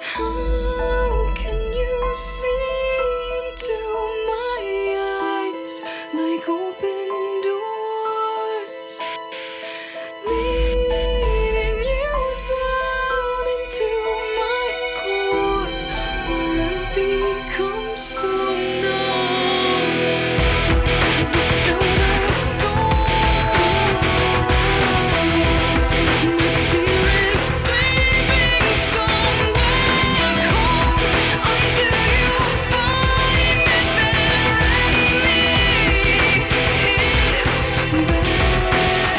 How can you see into my eyes like open doors, leading you down into my core, where I become so numb? Though my soul, my spirit sleeping somewhere cold, until you find it there and make it back home. Wake me up inside. Wake me up inside. Call my name and save me from under. Bid my blood to run before I come under. Save me from the nothing I've become.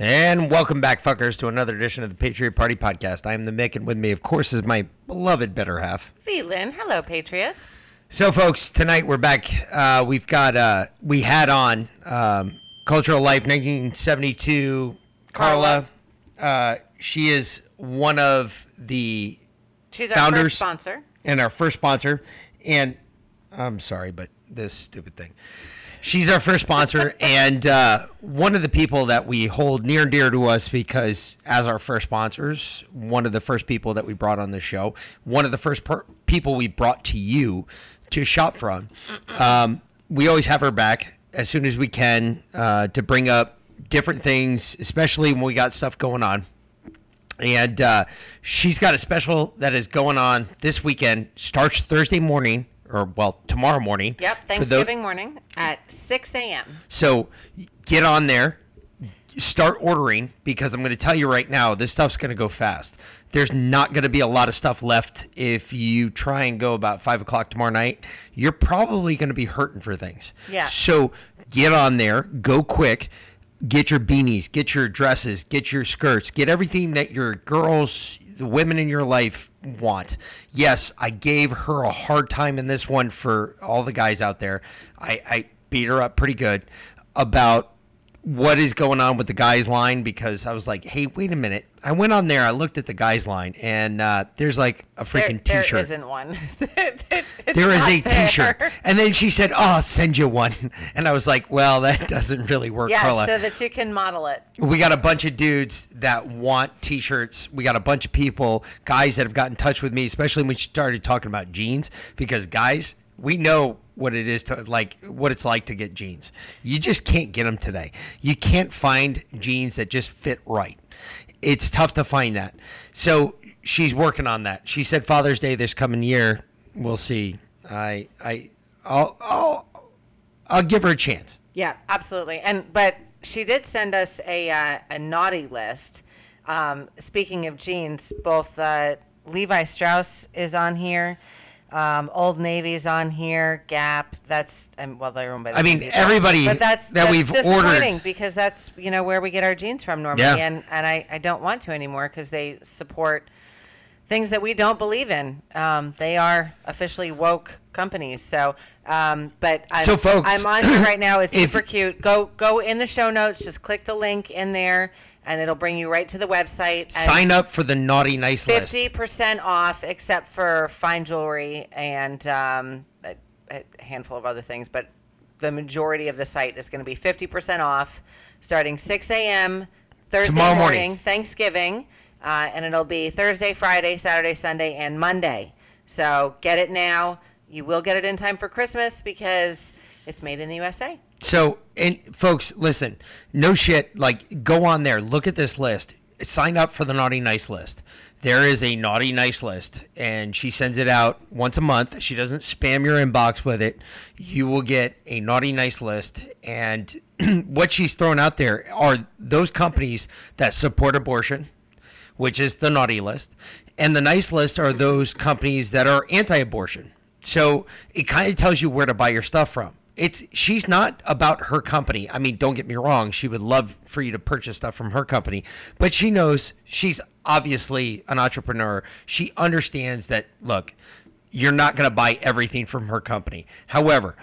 And welcome back, fuckers, to another edition of the Patriot Party Podcast. I am the Mick, and with me, of course, is my beloved better half. V-Lynn, hello, Patriots. So, folks, tonight we're back. We had on Cultural Life 1972, Carla. She is one of the She's our founders. first sponsor. and our first sponsor. And I'm sorry, but this stupid thing. She's our first sponsor, and one of the people that we hold near and dear to us because as our first sponsors, one of the first people that we brought on the show, one of the first people we brought to you to shop from. We always have her back as soon as we can to bring up different things, especially when we got stuff going on. And she's got a special that is going on this weekend, starts Thursday morning. Or, well, tomorrow morning. Yep, Thanksgiving morning at 6 a.m. So get on there, start ordering, because I'm going to tell you right now, this stuff's going to go fast. There's not going to be a lot of stuff left. If you try and go about 5 o'clock tomorrow night, you're probably going to be hurting for things. Yeah. So get on there, go quick, get your beanies, get your dresses, get your skirts, get everything that your girls, the women in your life want. Yes, I gave her a hard time in this one for all the guys out there. I beat her up pretty good about what is going on with the guys line because I was like, hey, wait a minute. I went on there. I looked at the guys line and there's like a freaking T-shirt. There isn't one. There is a T-shirt. And then she said, oh, I'll send you one. And I was like, well, that doesn't really work, Carla. Yeah, so that you can model it. We got a bunch of dudes that want T-shirts. We got a bunch of people, guys that have gotten in touch with me, especially when she started talking about jeans, because guys, we know what it is to what it's like to get jeans. You just can't get them today. You can't find jeans that just fit right. It's tough to find that. So she's working on that. She said Father's Day this coming year. We'll see. I'll give her a chance. Yeah, absolutely. But she did send us a naughty list. Speaking of jeans, both Levi Strauss is on here. Old Navy's on here, Gap. They're owned by the Navy, everybody but that's we've disappointing ordered because that's where we get our jeans from normally, yeah. And I don't want to anymore because they support things that we don't believe in. They are officially woke companies. So, folks, I'm on here right now. It's super cute. Go in the show notes. Just click the link in there. And it'll bring you right to the website. Sign up for the naughty nice 50% list. 50% off, except for fine jewelry and a handful of other things. But the majority of the site is going to be 50% off, starting 6 a.m. Thursday morning, Thanksgiving, and it'll be Thursday, Friday, Saturday, Sunday, and Monday. So get it now. You will get it in time for Christmas because it's made in the USA. So, and folks, listen, no shit, go on there, look at this list, sign up for the Naughty Nice list. There is a Naughty Nice list, and she sends it out once a month. She doesn't spam your inbox with it. You will get a Naughty Nice list, and what she's thrown out there are those companies that support abortion, which is the Naughty list, and the Nice list are those companies that are anti-abortion. So it kind of tells you where to buy your stuff from. She's not about her company. I mean, don't get me wrong. She would love for you to purchase stuff from her company. But she knows she's obviously an entrepreneur. She understands that, look, you're not going to buy everything from her company. However,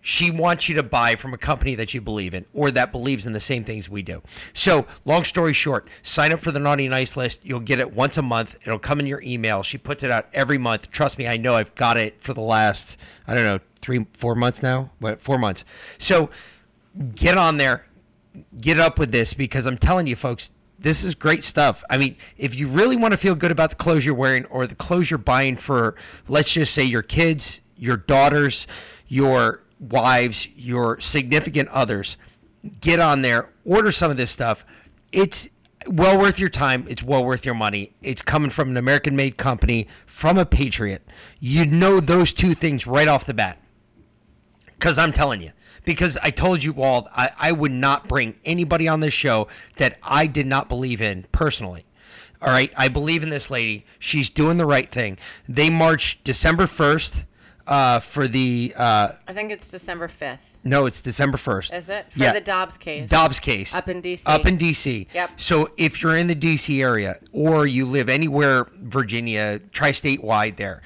she wants you to buy from a company that you believe in or that believes in the same things we do. So long story short, sign up for the Naughty Nice list. You'll get it once a month. It'll come in your email. She puts it out every month. Trust me, I know I've got it for the last, 4 months now? 4 months. So get on there. Get up with this because I'm telling you, folks, this is great stuff. I mean, if you really want to feel good about the clothes you're wearing or the clothes you're buying for, let's just say your kids, your daughters, your wives, your significant others, get on there, order some of this stuff. It's well worth your time. It's well worth your money. It's coming from an American-made company, from a patriot. You know those two things right off the bat because I'm telling you. Because I told you all, I would not bring anybody on this show that I did not believe in personally. All right? I believe in this lady. She's doing the right thing. They marched December 1st. For the I think it's December 5th. No, it's December 1st. Is it? For the Dobbs case. Dobbs case. Up in DC. Yep. So if you're in the DC area or you live anywhere, Virginia, tri-state wide there,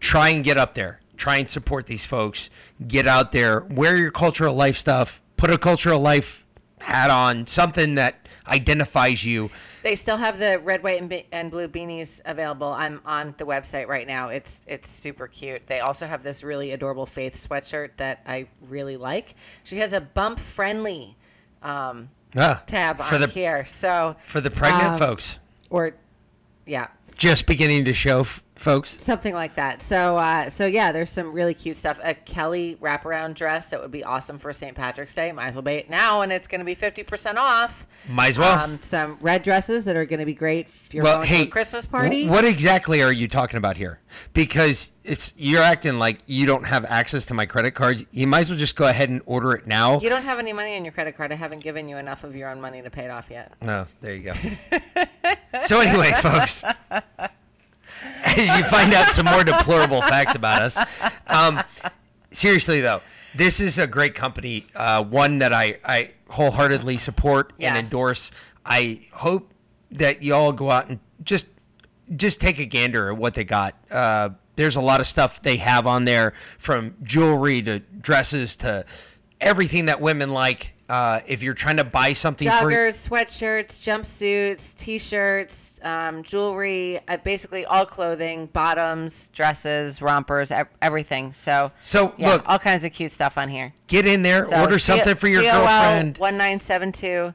try and get up there. Try and support these folks. Get out there. Wear your Cultural Life stuff. Put a Cultural Life hat on, something that identifies you. They still have the red, white, and blue beanies available. I'm on the website right now. It's super cute. They also have this really adorable Faith sweatshirt that I really like. She has a bump-friendly tab on here. So for the pregnant folks. Or, yeah. Just beginning to show folks. Something like that. So yeah, there's some really cute stuff. A Kelly wraparound dress that would be awesome for St. Patrick's Day. Might as well buy it now, and it's going to be 50% off. Might as well. Some red dresses that are going to be great if you're going to a Christmas party. What exactly are you talking about here? Because you're acting like you don't have access to my credit cards. You might as well just go ahead and order it now. You don't have any money on your credit card. I haven't given you enough of your own money to pay it off yet. No, there you go. So anyway, folks. As you find out some more deplorable facts about us. Seriously, though, this is a great company, one that I wholeheartedly support and endorse. I hope that y'all go out and just take a gander at what they got. There's a lot of stuff they have on there, from jewelry to dresses to everything that women like. If you're trying to buy something, joggers, sweatshirts, jumpsuits, t-shirts, jewelry, basically all clothing, bottoms, dresses, rompers, everything. So yeah, look, all kinds of cute stuff on here. Get in there, order something for your girlfriend. COL 1972.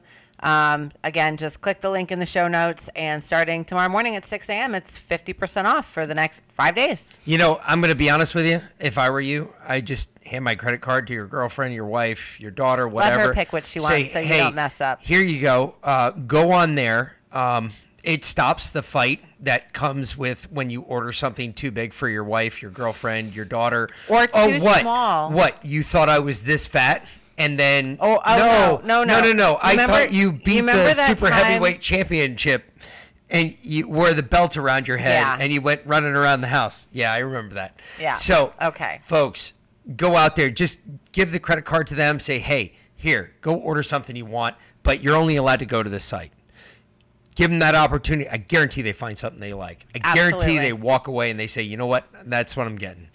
Again, just click the link in the show notes, and starting tomorrow morning at 6 a.m., it's 50% off for the next 5 days. You know, I'm going to be honest with you. If I were you, I just hand my credit card to your girlfriend, your wife, your daughter, whatever. Let her pick what she wants so you don't mess up. Here you go. Go on there. It stops the fight that comes with when you order something too big for your wife, your girlfriend, your daughter. Or too small. What? You thought I was this fat? And then, no. I thought you beat the super heavyweight championship, and you wore the belt around your head, and you went running around the house. Yeah, I remember that. Yeah. So, okay, folks, go out there. Just give the credit card to them. Say, hey, here, go order something you want, but you're only allowed to go to this site. Give them that opportunity. I guarantee they find something they like. I guarantee they walk away and they say, you know what? That's what I'm getting.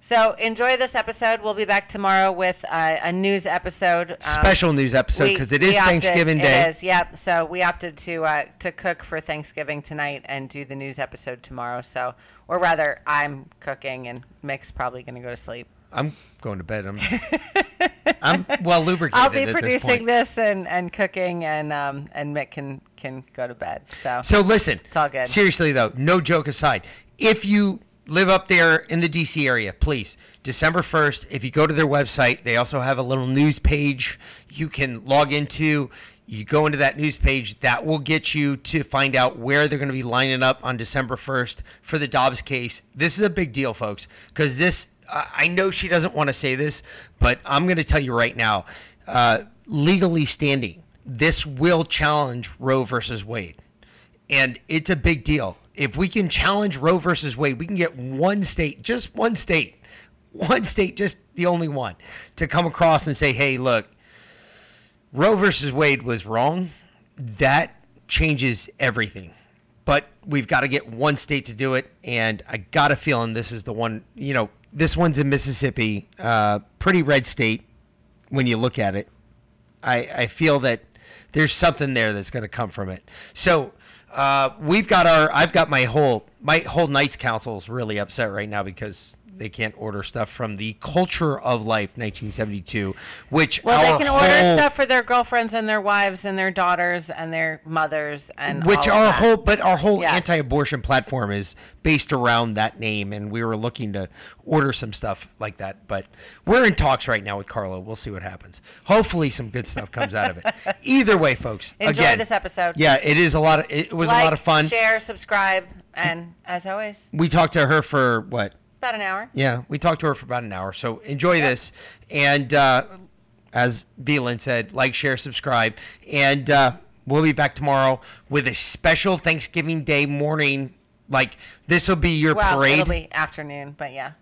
So enjoy this episode. We'll be back tomorrow with a news episode. Special news episode, because it is Thanksgiving Day. It is, yep. So we opted to cook for Thanksgiving tonight and do the news episode tomorrow. So, or rather, I'm cooking, and Mick's probably going to go to sleep. I'm going to bed. I'm well lubricated. I'll be producing this and cooking, and Mick can go to bed. So listen. It's all good. Seriously though, no joke aside, if you live up there in the D.C. area, please. December 1st, if you go to their website, they also have a little news page you can log into. You go into that news page. That will get you to find out where they're going to be lining up on December 1st for the Dobbs case. This is a big deal, folks, because this, I know she doesn't want to say this, but I'm going to tell you right now, legally standing, this will challenge Roe versus Wade. And it's a big deal. If we can challenge Roe versus Wade, we can get one state, just the only one, to come across and say, hey, look, Roe versus Wade was wrong. That changes everything. But we've got to get one state to do it. And I got a feeling this is the one, you know, this one's in Mississippi, pretty red state when you look at it. I feel that there's something there that's going to come from it. So, I've got my whole Knights Council is really upset right now because they can't order stuff from the Culture of Life 1972, which they can order stuff for their girlfriends and their wives and their daughters and their mothers and our whole anti-abortion platform is based around that name, and we were looking to order some stuff like that, but we're in talks right now with Carla. We'll see what happens. Hopefully, some good stuff comes out of it. Either way, folks, enjoy this episode. Yeah, it was a lot of fun. Share, subscribe, and as always, we talked to her for what? About an hour. Yeah, we talked to her for about an hour. So enjoy this. And as V-Lynn said, like, share, subscribe. And we'll be back tomorrow with a special Thanksgiving Day morning. Like, this will be your parade. It'll be afternoon, but yeah.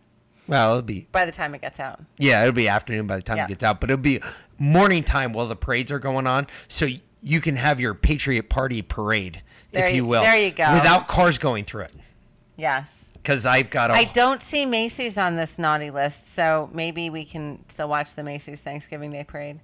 Well, it'll be. By the time it gets out. Yeah, it'll be afternoon by the time it gets out. But it'll be morning time while the parades are going on. So you can have your Patriot Party parade, if you will. There you go. Without cars going through it. Yes. Because I don't see Macy's on this naughty list, so maybe we can still watch the Macy's Thanksgiving Day Parade.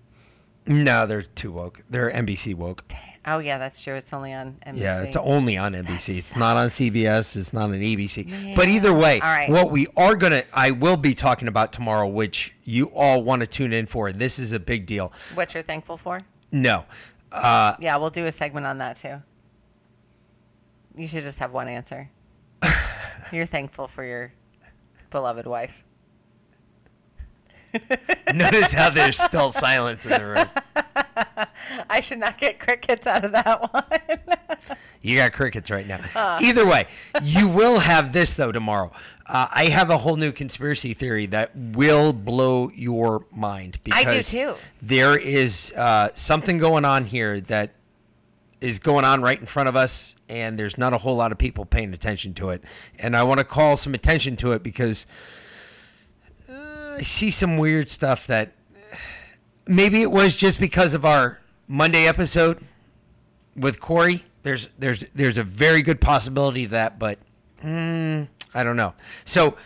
No, they're too woke. They're NBC woke. Oh, yeah, that's true. It's only on NBC. Yeah, it's only on NBC. It's not on CBS. It's not on ABC. Yeah. But either way, what we are going to, I will be talking about tomorrow, which you all want to tune in for. And this is a big deal. What you're thankful for? No. Yeah, we'll do a segment on that, too. You should just have one answer. You're thankful for your beloved wife. Notice how there's still silence in the room. I should not get crickets out of that one. You got crickets right now. Either way, you will have this, though, tomorrow. I have a whole new conspiracy theory that will blow your mind. Because I do, too. There is something going on here that is going on right in front of us, and there's not a whole lot of people paying attention to it. And I want to call some attention to it because I see some weird stuff that maybe it was just because of our Monday episode with Corey. There's a very good possibility of that, but I don't know. So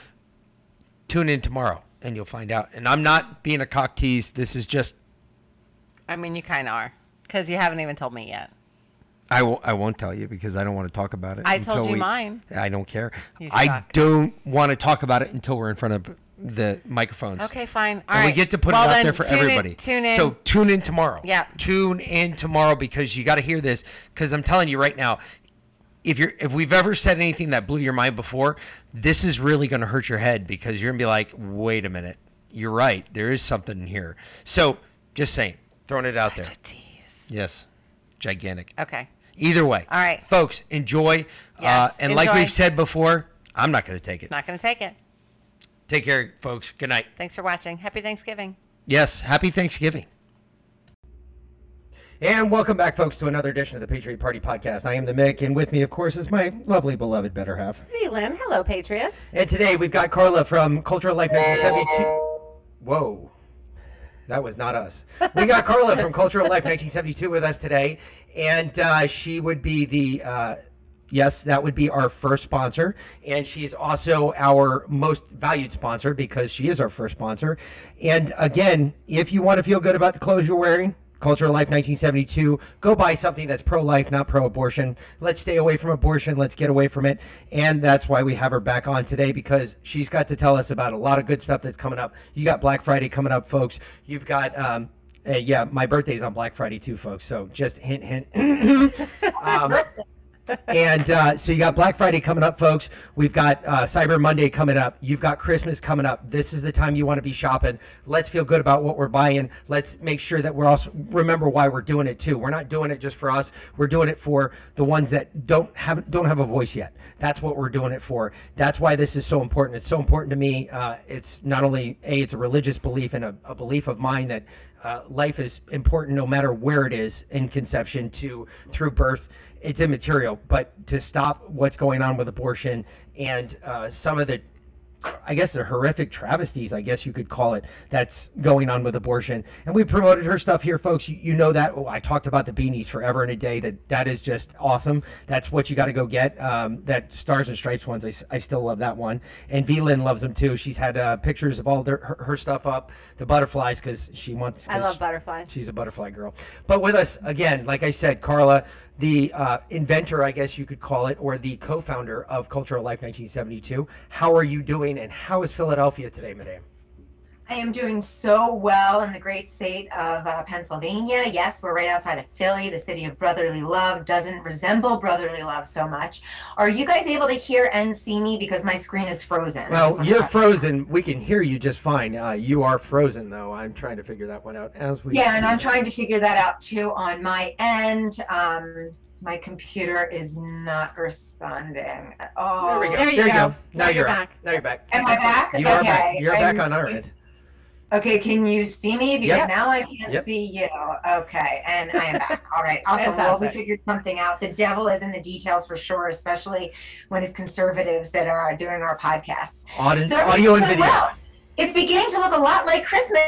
tune in tomorrow and you'll find out. And I'm not being a cock tease. This is just. I mean, you kind of are because you haven't even told me yet. I won't tell you because I don't want to talk about it. I told you mine. I don't care. I don't want to talk about it until we're in front of the microphones. Okay, fine. All right. We get to put it out there for everybody. Tune in. So tune in tomorrow. Yeah. Tune in tomorrow because you got to hear this. Because I'm telling you right now, if we've ever said anything that blew your mind before, this is really going to hurt your head because you're going to be like, wait a minute, you're right. There is something in here. So just saying, throwing it out there. Such a tease. Yes. Gigantic. Okay. Either way. All right. Folks, enjoy. Yes, and enjoy. Like we've said before, I'm not going to take it. Not going to take it. Take care, folks. Good night. Thanks for watching. Happy Thanksgiving. Yes. Happy Thanksgiving. And welcome back, folks, to another edition of the Patriot Party Podcast. I am the Mick, and with me, of course, is my lovely, beloved better half, V-Lynn. Hello, Patriots. And today we've got Carla from Cultural Life 1972. Whoa. That was not us. We got Carla from Cultural Life 1972 with us today, and she would be the yes, that would be our first sponsor, and she is also our most valued sponsor because she is our first sponsor. And again, if you want to feel good about the clothes you're wearing, Cultural Life 1972, go buy something that's pro-life, not pro-abortion. Let's stay away from abortion. Let's get away from it. And that's why we have her back on today, because she's got to tell us about a lot of good stuff that's coming up. You got Black Friday coming up, folks. You've got, yeah, my birthday's on Black Friday too, folks. So just hint, hint. And so you got Black Friday coming up, folks. We've got Cyber Monday coming up. You've got Christmas coming up. This is the time you want to be shopping. Let's feel good about what we're buying. Let's make sure that we're also remember why we're doing it too. We're not doing it just for us. We're doing it for the ones that don't have a voice yet. That's what we're doing it for. That's why this is so important. It's so important to me. It's not only it's a religious belief and a belief of mine that life is important no matter where it is, in conception to through birth. It's immaterial, but to stop what's going on with abortion and some of the, I guess, the horrific travesties, I guess you could call it, that's going on with abortion. And we promoted her stuff here, folks. You know that. Oh, I talked about the beanies forever and a day. That is just awesome. That's what you got to go get. That Stars and Stripes ones, I still love that one. And V-Lynn loves them, too. She's had pictures of all her stuff up. The butterflies, because she wants... I love butterflies. She's a butterfly girl. But with us, again, like I said, Carla, the inventor, I guess you could call it, or the co-founder of Cultural Life 1972. How are you doing, and how is Philadelphia today, madame? I am doing so well in the great state of Pennsylvania. Yes, we're right outside of Philly, the city of brotherly love. Doesn't resemble brotherly love so much. Are you guys able to hear and see me? Because my screen is frozen. Well, you're frozen. We can hear you just fine. You are frozen, though. I'm trying to figure that one out as we... Yeah, and I'm trying to figure that out, too, on my end. My computer is not responding at all. There we go. There you go. Now you're back. Now you're back. Am I back? You are back. You're back on our end. Okay, can you see me? Because now I can't see you. Okay, and I am back. All right. Also, well, we figured something out. The devil is in the details for sure, especially when it's conservatives that are doing our podcasts. Audio and video. Well, it's beginning to look a lot like Christmas.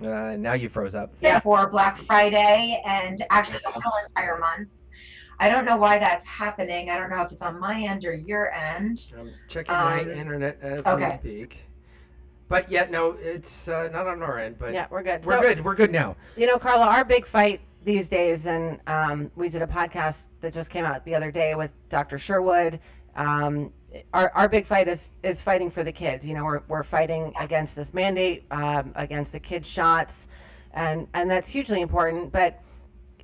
Now you froze up. Yeah. For Black Friday and actually the whole entire month. I don't know why that's happening. I don't know if it's on my end or your end. I'm checking my internet as we speak. But yeah, no, it's not on our end. But yeah, we're good. We're good now. You know, Carla, our big fight these days, and we did a podcast that just came out the other day with Dr. Sherwood. Our big fight is fighting for the kids. You know, we're fighting against this mandate, against the kids' shots, and that's hugely important. But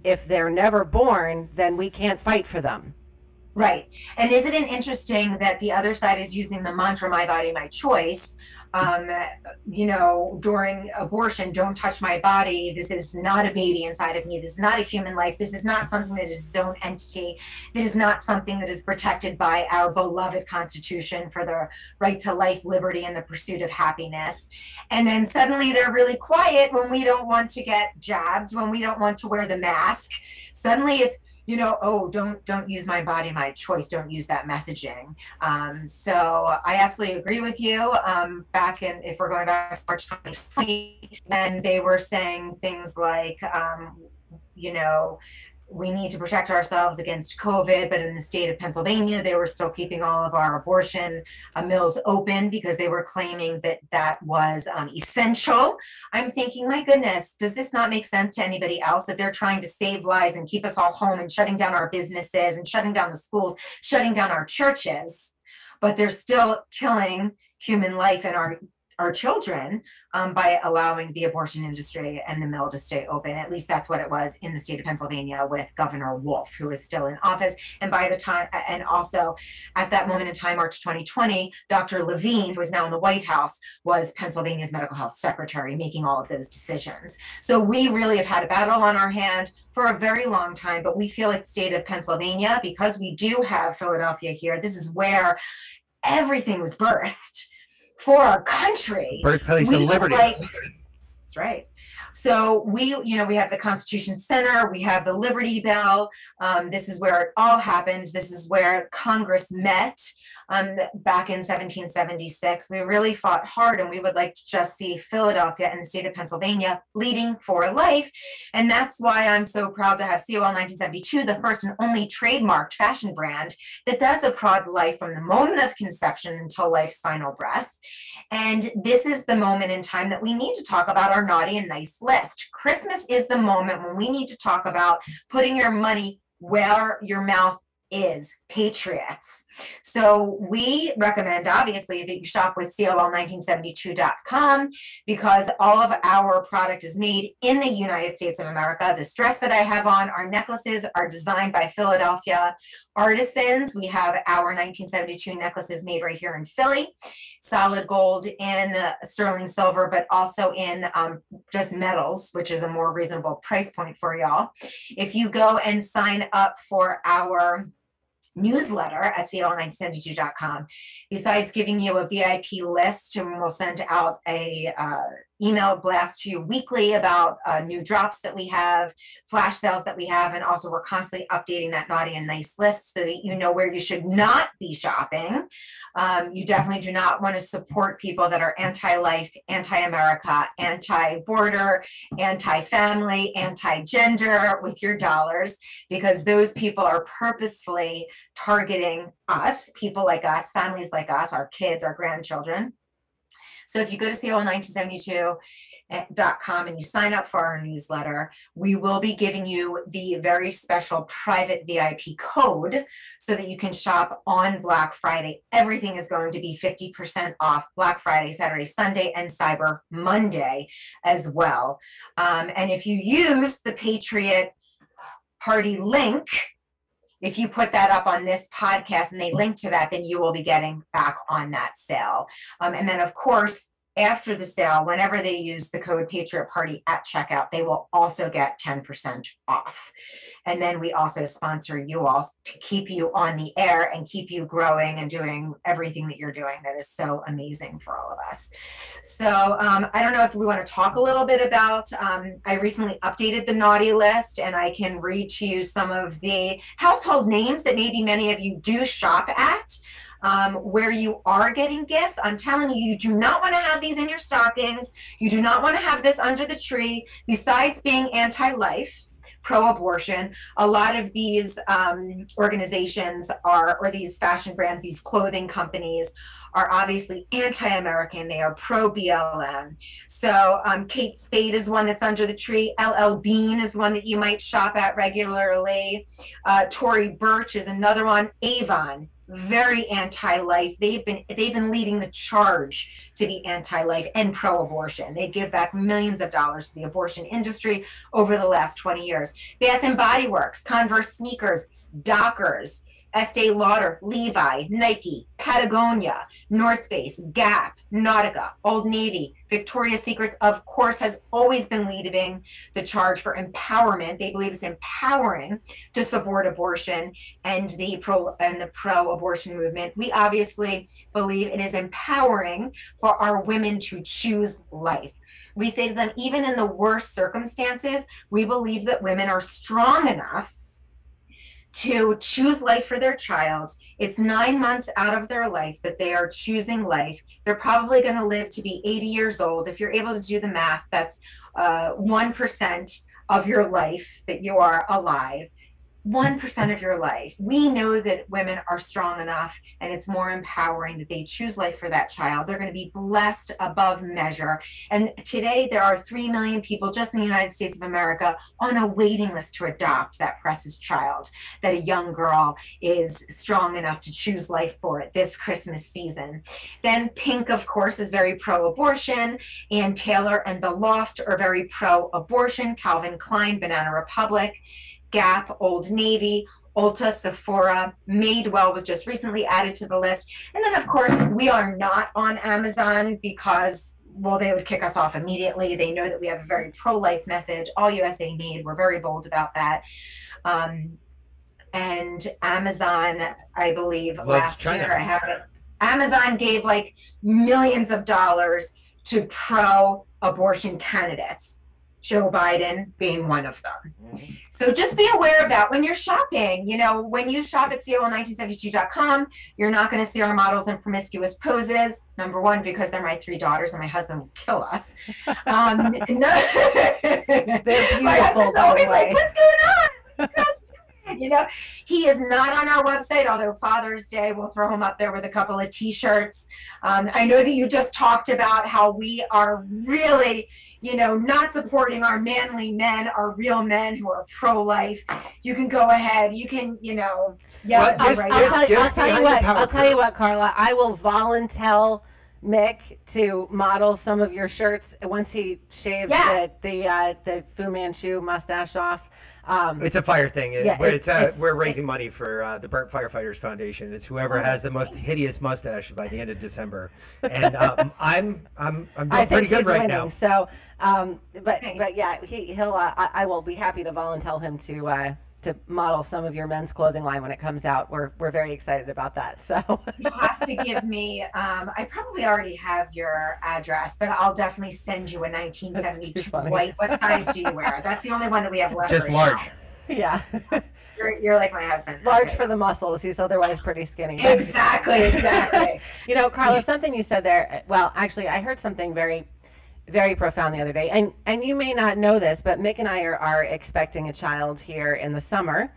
if they're never born, then we can't fight for them. Right. And isn't it interesting that the other side is using the mantra, my body, my choice, you know, during abortion, don't touch my body. This is not a baby inside of me. This is not a human life. This is not something that is its own entity. This is not something that is protected by our beloved Constitution for the right to life, liberty, and the pursuit of happiness. And then suddenly they're really quiet when we don't want to get jabbed, when we don't want to wear the mask. Suddenly it's, you know, oh, don't use my body, my choice. Don't use that messaging. So I absolutely agree with you. Back in, if we're going back to March 2020, and they were saying things like, you know, we need to protect ourselves against COVID, but in the state of Pennsylvania, they were still keeping all of our abortion mills open because they were claiming that that was essential. I'm thinking, my goodness, does this not make sense to anybody else that they're trying to save lives and keep us all home and shutting down our businesses and shutting down the schools, shutting down our churches, but they're still killing human life and our children by allowing the abortion industry and the mill to stay open. At least that's what it was in the state of Pennsylvania with Governor Wolf, who is still in office. And by the time, and also at that moment in time, March 2020, Dr. Levine, who is now in the White House, was Pennsylvania's medical health secretary, making all of those decisions. So we really have had a battle on our hand for a very long time, but we feel like the state of Pennsylvania, because we do have Philadelphia here, this is where everything was birthed. For our country, birthplace of liberty. That's right. So we, you know, we have the Constitution Center, we have the Liberty Bell. This is where it all happened. This is where Congress met back in 1776. We really fought hard, and we would like to just see Philadelphia and the state of Pennsylvania leading for life. And that's why I'm so proud to have COL 1972, the first and only trademarked fashion brand that does applaud life from the moment of conception until life's final breath. And this is the moment in time that we need to talk about our naughty and nice list. Christmas is the moment when we need to talk about putting your money where your mouth is, patriots. So we recommend, obviously, that you shop with COL1972.com because all of our product is made in the United States of America. This dress that I have on, our necklaces are designed by Philadelphia artisans. We have our 1972 necklaces made right here in Philly, solid gold and sterling silver, but also in just metals, which is a more reasonable price point for y'all. If you go and sign up for our newsletter at COL1972.com. Besides giving you a VIP list, and we'll send out a email blast to you weekly about new drops that we have, flash sales that we have, and also we're constantly updating that naughty and nice list so that you know where you should not be shopping. You definitely do not want to support people that are anti-life, anti-America, anti-border, anti-family, anti-gender with your dollars, because those people are purposefully targeting us, people like us, families like us, our kids, our grandchildren. So if you go to COL1972.com and you sign up for our newsletter, we will be giving you the very special private VIP code so that you can shop on Black Friday. Everything is going to be 50% off Black Friday, Saturday, Sunday, and Cyber Monday as well. And if you use the Patriot Party link, if you put that up on this podcast and they link to that, then you will be getting back on that sale. And then, of course, after the sale, whenever they use the code Patriot Party at checkout, they will also get 10% off. And then we also sponsor you all to keep you on the air and keep you growing and doing everything that you're doing that is so amazing for all of us. So I don't know if we want to talk a little bit about, I recently updated the naughty list, and I can read to you some of the household names that maybe many of you do shop at. Where you are getting gifts. I'm telling you, you do not want to have these in your stockings. You do not want to have this under the tree. Besides being anti-life, pro-abortion. A lot of these organizations are, or these fashion brands, these clothing companies are obviously anti-American. They are pro-BLM. So Kate Spade is one that's under the tree. L.L. Bean is one that you might shop at regularly. Tory Burch is another one. Avon, very anti-life. They've been leading the charge to be anti-life and pro-abortion. They give back millions of dollars to the abortion industry over the last 20 years. Bath and Body Works, Converse sneakers, Dockers, Estee Lauder, Levi, Nike, Patagonia, North Face, Gap, Nautica, Old Navy, Victoria's Secret, of course, has always been leading the charge for empowerment. They believe it's empowering to support abortion and the pro-abortion movement. We obviously believe it is empowering for our women to choose life. We say to them, even in the worst circumstances, we believe that women are strong enough to choose life for their child. It's 9 months out of their life that they are choosing life. They're probably going to live to be 80 years old. If you're able to do the math, that's 1% of your life that you are alive. 1% of your life. We know that women are strong enough, and it's more empowering that they choose life for that child. They're going to be blessed above measure. And today there are 3 million people just in the United States of America on a waiting list to adopt. That precious child that a young girl is strong enough to choose life for it this Christmas season. Then Pink, of course, is very pro-abortion. Ann Taylor and The Loft are very pro-abortion. Calvin Klein, Banana Republic, Gap, Old Navy, Ulta, Sephora, Madewell was just recently added to the list. And then, of course, we are not on Amazon because, well, they would kick us off immediately. They know that we have a very pro-life message. All USA made. We're very bold about that. And Amazon, I believe, last year, Amazon gave like millions of dollars to pro-abortion candidates, Joe Biden being one of them. Mm-hmm. So just be aware of that when you're shopping. You know, when you shop at COL1972.com, you're not going to see our models in promiscuous poses. Number one, because they're my 3 daughters and my husband will kill us. My husband's always like, what's going on? You know, he is not on our website, although Father's Day will throw him up there with a couple of T-shirts. I know that you just talked about how we are really, you know, not supporting our manly men, our real men who are pro-life. You can go ahead. You can, you know. Yeah, well, I'll tell you what, Carla. I will volunteer Mick to model some of your shirts once he shaves the Fu Manchu mustache off. It's a fire thing. We're raising money for the Burnt Firefighters Foundation. It's whoever has the most hideous mustache by the end of December. And I'm doing pretty good right now. So, but yeah, he'll. I will be happy to volunteer him to model some of your men's clothing line when it comes out. We're very excited about that. So you have to give me, I probably already have your address, but I'll definitely send you a 1972 white. What size do you wear? That's the only one that we have left. Just right large. Now. Yeah. You're like my husband. Large for the muscles. He's otherwise pretty skinny. Exactly. You know, Carla, something you said there. Well, actually, I heard something very, very profound the other day, and you may not know this, but Mick and I are expecting a child here in the summer.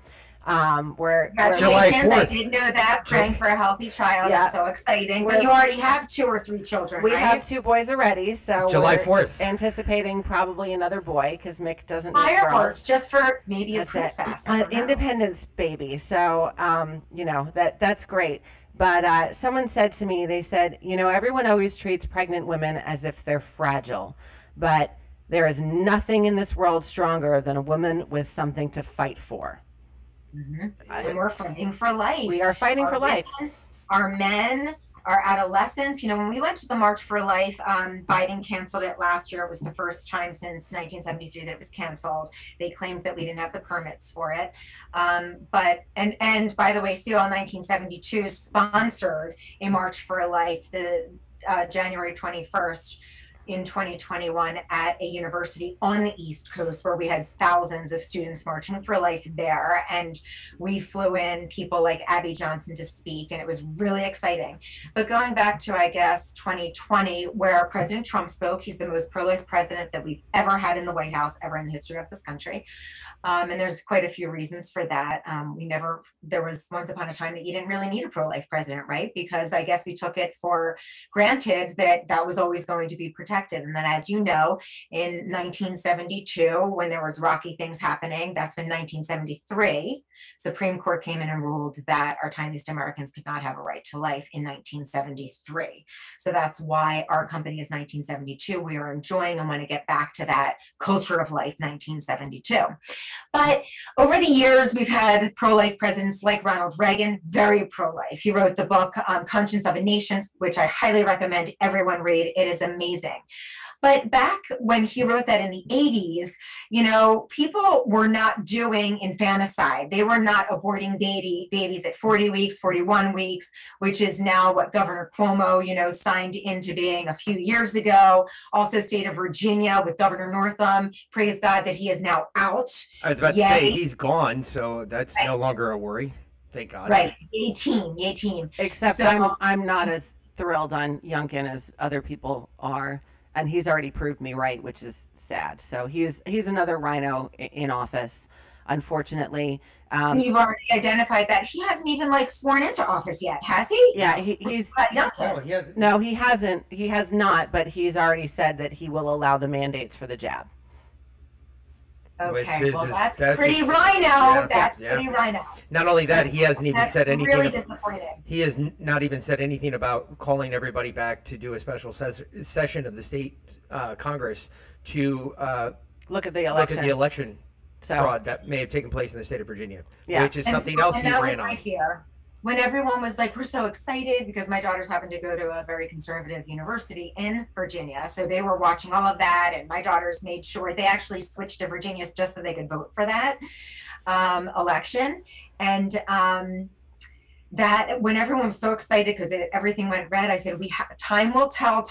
We're July 4th. I did know that. Praying for a healthy child. Yeah. That's so exciting. But you already have 2 or 3 children. We have 2 boys already, so July 4th. Anticipating probably another boy because Mick doesn't. Fireworks, just for maybe a princess. An independence baby. So you know that's great. But someone said to me, they said, you know, everyone always treats pregnant women as if they're fragile, but there is nothing in this world stronger than a woman with something to fight for. Mm-hmm. And we're fighting for life. We are fighting for life. Our men, our adolescents, you know, when we went to the March for Life, Biden canceled it last year. It was the first time since 1973 that it was canceled. They claimed that we didn't have the permits for it. But by the way, COL 1972 sponsored a March for Life, the January 21st in 2021 at a university on the East Coast where we had thousands of students marching for life there. And we flew in people like Abby Johnson to speak, and it was really exciting. But going back to, I guess, 2020, where President Trump spoke, he's the most pro-life president that we've ever had in the White House, ever in the history of this country. And there's quite a few reasons for that. There was once upon a time that you didn't really need a pro-life president, right? Because I guess we took it for granted that that was always going to be protected. And then, as you know, in 1972, when there was rocky things happening, that's been 1973. Supreme Court came in and ruled that our tiniest Americans could not have a right to life in 1973. So that's why our company is 1972. We are enjoying and want to get back to that culture of life, 1972. But over the years, we've had pro-life presidents like Ronald Reagan, very pro-life. He wrote the book Conscience of a Nation, which I highly recommend everyone read. It is amazing. But back when he wrote that in the 80s, you know, people were not doing infanticide. They were not aborting babies at 40 weeks, 41 weeks, which is now what Governor Cuomo, you know, signed into being a few years ago. Also, state of Virginia with Governor Northam. Praise God that he is now out. I was about to say he's gone, so that's no longer a worry. Thank God. Right. 18. Except so, I'm not as thrilled on Youngkin as other people are. And he's already proved me right, which is sad. So he's another rhino in office, unfortunately. You've already identified that. He hasn't even sworn into office yet, has he? Yeah, he hasn't. He has not, but he's already said that he will allow the mandates for the jab. Okay, that's pretty rhino. Yeah, that's pretty rhino. Not only that, he hasn't even said anything. Really disappointing. He has not even said anything about calling everybody back to do a special session of the state Congress to look at the election. Fraud that may have taken place in the state of Virginia, which is something else he ran on. When everyone was we're so excited because my daughters happened to go to a very conservative university in Virginia. So they were watching all of that. And my daughters made sure they actually switched to Virginia just so they could vote for that election. And that when everyone was so excited because everything went red, I said, time will tell.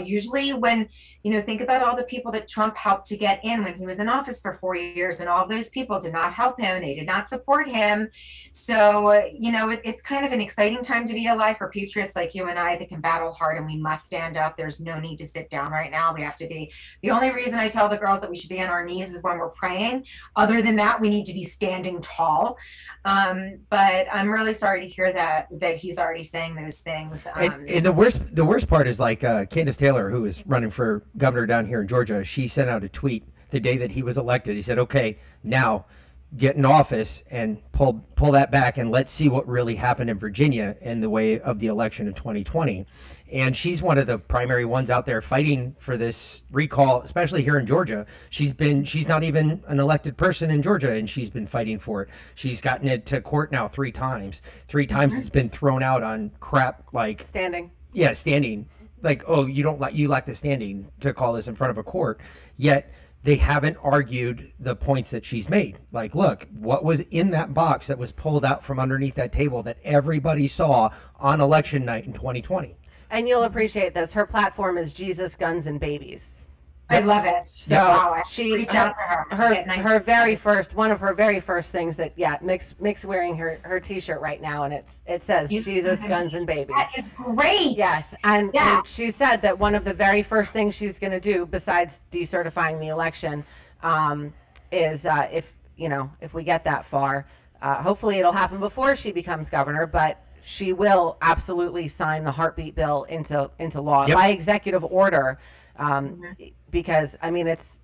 Usually when, think about all the people that Trump helped to get in when he was in office for 4 years, and all of those people did not help him. They did not support him. So, it's kind of an exciting time to be alive for patriots like you and I that can battle hard, and we must stand up. There's no need to sit down right now. We have to be. The only reason I tell the girls that we should be on our knees is when we're praying. Other than that, we need to be standing tall. But I'm really sorry to hear that he's already saying those things. And the worst part is Candace Taylor, who is running for governor down here in Georgia, she sent out a tweet the day that he was elected. He said, "Okay, now get in office and pull that back, and let's see what really happened in Virginia in the way of the election in 2020." And she's one of the primary ones out there fighting for this recall, especially here in Georgia. She's not even an elected person in Georgia, and she's been fighting for it. She's gotten it to court now three times. It's been thrown out on crap like standing. Yeah, standing. You lack the standing to call this in front of a court. Yet they haven't argued the points that she's made. Look, what was in that box that was pulled out from underneath that table that everybody saw on election night in 2020? And you'll appreciate this. Her platform is Jesus, guns, and babies. I love it. So wow, she reach out for her. One of her very first things that Mick's wearing her T-shirt right now, and it says Jesus, guns, and babies. That is great. Yes, and she said that one of the very first things she's going to do, besides decertifying the election, is if we get that far, hopefully it'll happen before she becomes governor, but she will absolutely sign the heartbeat bill into law by executive order. Because it's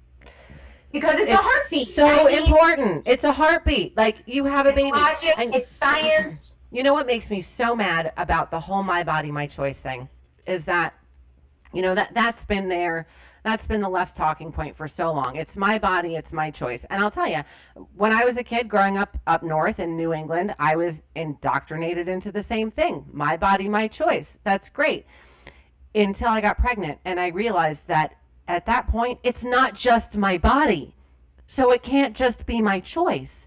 a heartbeat. Important. It's a heartbeat. You have a baby. Logic, it's science. You know what makes me so mad about the whole my body, my choice thing is that, that's been there. That's been the left's talking point for so long. It's my body, it's my choice. And I'll tell you, when I was a kid growing up north in New England, I was indoctrinated into the same thing. My body, my choice. That's great. Until I got pregnant, and I realized that at that point, it's not just my body. So it can't just be my choice.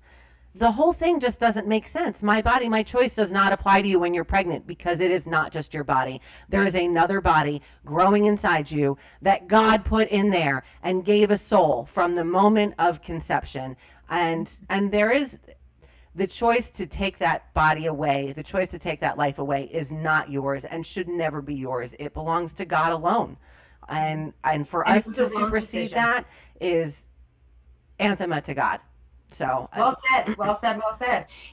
the whole thing just doesn't make sense. My body, my choice does not apply to you when you're pregnant, because it is not just your body. There is another body growing inside you that God put in there and gave a soul from the moment of conception. And there is the choice to take that body away, the choice to take that life away is not yours and should never be yours. It belongs to God alone. And for us to supersede that is anathema to God. So well said.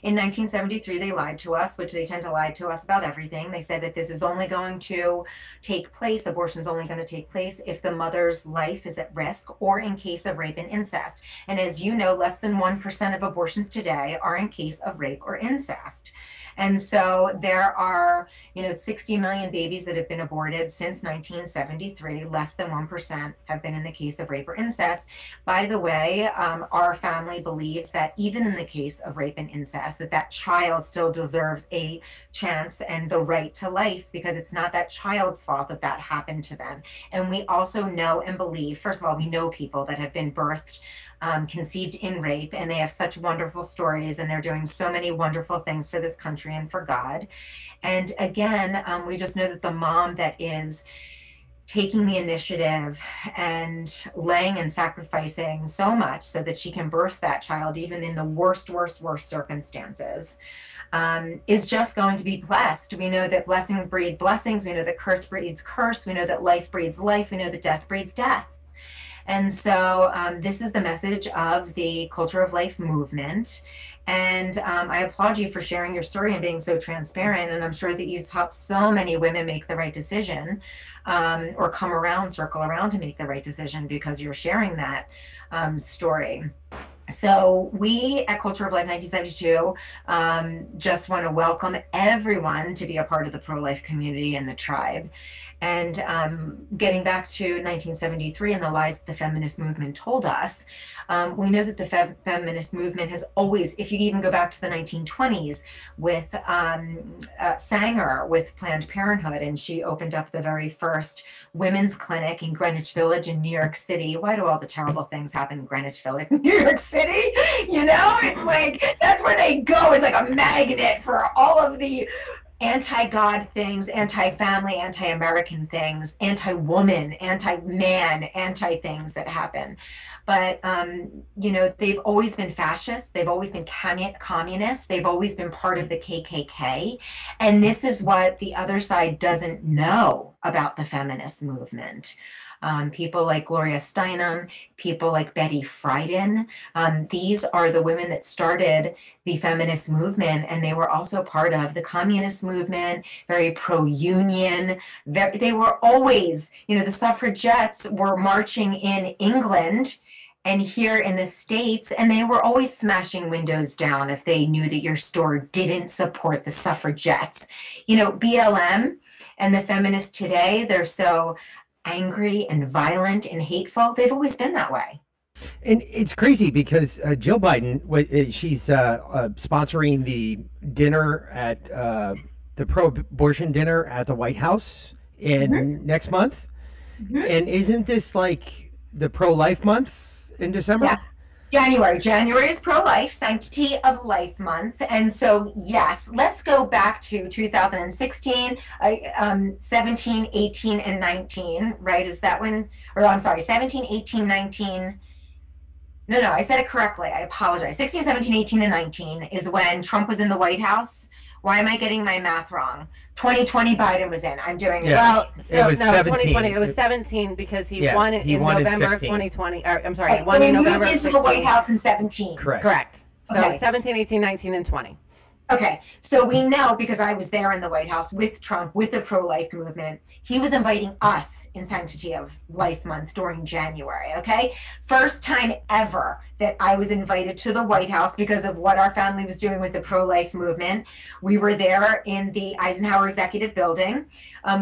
In 1973, they lied to us, which they tend to lie to us about everything. They said that this is only going to take place, abortion's only going to take place if the mother's life is at risk or in case of rape and incest. And as you know, less than 1% of abortions today are in case of rape or incest. And so there are, 60 million babies that have been aborted since 1973. Less than 1% have been in the case of rape or incest. By the way, our family believes that even in the case of rape and incest, that child still deserves a chance and the right to life, because it's not that child's fault that happened to them. And we also know and believe, first of all, we know people that have been birthed, conceived in rape, and they have such wonderful stories, and they're doing so many wonderful things for this country and for God. And again, we just know that the mom that is taking the initiative and laying and sacrificing so much so that she can birth that child, even in the worst circumstances, is just going to be blessed. We know that blessings breed blessings. We know that curse breeds curse. We know that life breeds life. We know that death breeds death. And so this is the message of the Culture of Life movement. And I applaud you for sharing your story and being so transparent. And I'm sure that you've helped so many women make the right decision, or circle around to make the right decision, because you're sharing that story. So we at Culture of Life 1972 just want to welcome everyone to be a part of the pro-life community and the tribe. And getting back to 1973 and the lies that the feminist movement told us, we know that the feminist movement has always, if you even go back to the 1920s with Sanger with Planned Parenthood, and she opened up the very first women's clinic in Greenwich Village in New York City. Why do all the terrible things happen in Greenwich Village, New York City? It's like, that's where they go. It's like a magnet for all of the anti-God things, anti-family, anti-American things, anti-woman, anti-man, anti-things that happen. But, they've always been fascist. They've always been communist. They've always been part of the KKK. And this is what the other side doesn't know about the feminist movement. People like Gloria Steinem, people like Betty Friedan. These are the women that started the feminist movement, and they were also part of the communist movement, very pro-union. They were always, the suffragettes were marching in England and here in the States, and they were always smashing windows down if they knew that your store didn't support the suffragettes. BLM and the feminists today, they're so angry and violent and hateful. They've always been that way. And it's crazy because Jill Biden, she's sponsoring the dinner at the pro-abortion dinner at the White House in next month. Mm-hmm. And isn't this like the pro-life month in December? Yeah. January is pro-life, Sanctity of Life Month. And so, yes, let's go back to 2016, 17, 18, and 19, right? Is that when, 17, 18, 19. No, I said it correctly. I apologize. 16, 17, 18, and 19 is when Trump was in the White House. Why am I getting my math wrong? 2020 Biden was in. I'm doing it. Yeah. Well, so it was 2020. It was 17 because he won in November 16. Of 2020. Or, I'm sorry, he won in November. He moved into the White House in 17. Correct. So okay. 17, 18, 19, and 20. Okay, so we know, because I was there in the White House with Trump, with the pro-life movement, he was inviting us in Sanctity of Life Month during January, okay? First time ever that I was invited to the White House because of what our family was doing with the pro-life movement. We were there in the Eisenhower Executive Building.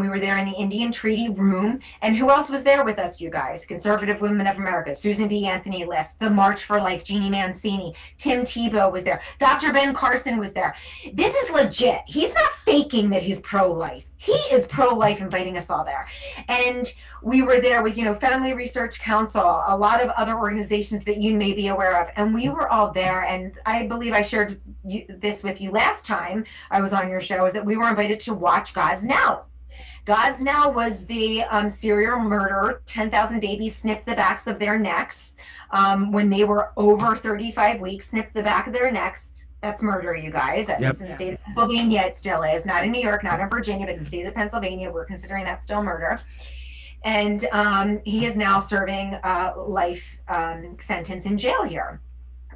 We were there in the Indian Treaty Room. And who else was there with us, you guys? Conservative Women of America, Susan B. Anthony List, the March for Life, Jeannie Mancini, Tim Tebow was there. Dr. Ben Carson was there. This is legit. He's not faking that he's pro-life. He is pro-life, inviting us all there. And we were there with, you know, Family Research Council, a lot of other organizations that you may be aware of. And we were all there. And I believe I shared this with you last time I was on your show, is that we were invited to watch God's Now. God's Now was the serial murder, 10,000 babies snipped the backs of their necks when they were over 35 weeks, snipped the back of their necks. That's murder, you guys. At least in the state of Pennsylvania, it still is. Not in New York, not in Virginia, but in the state of Pennsylvania, we're considering that still murder. And he is now serving a life sentence in jail here.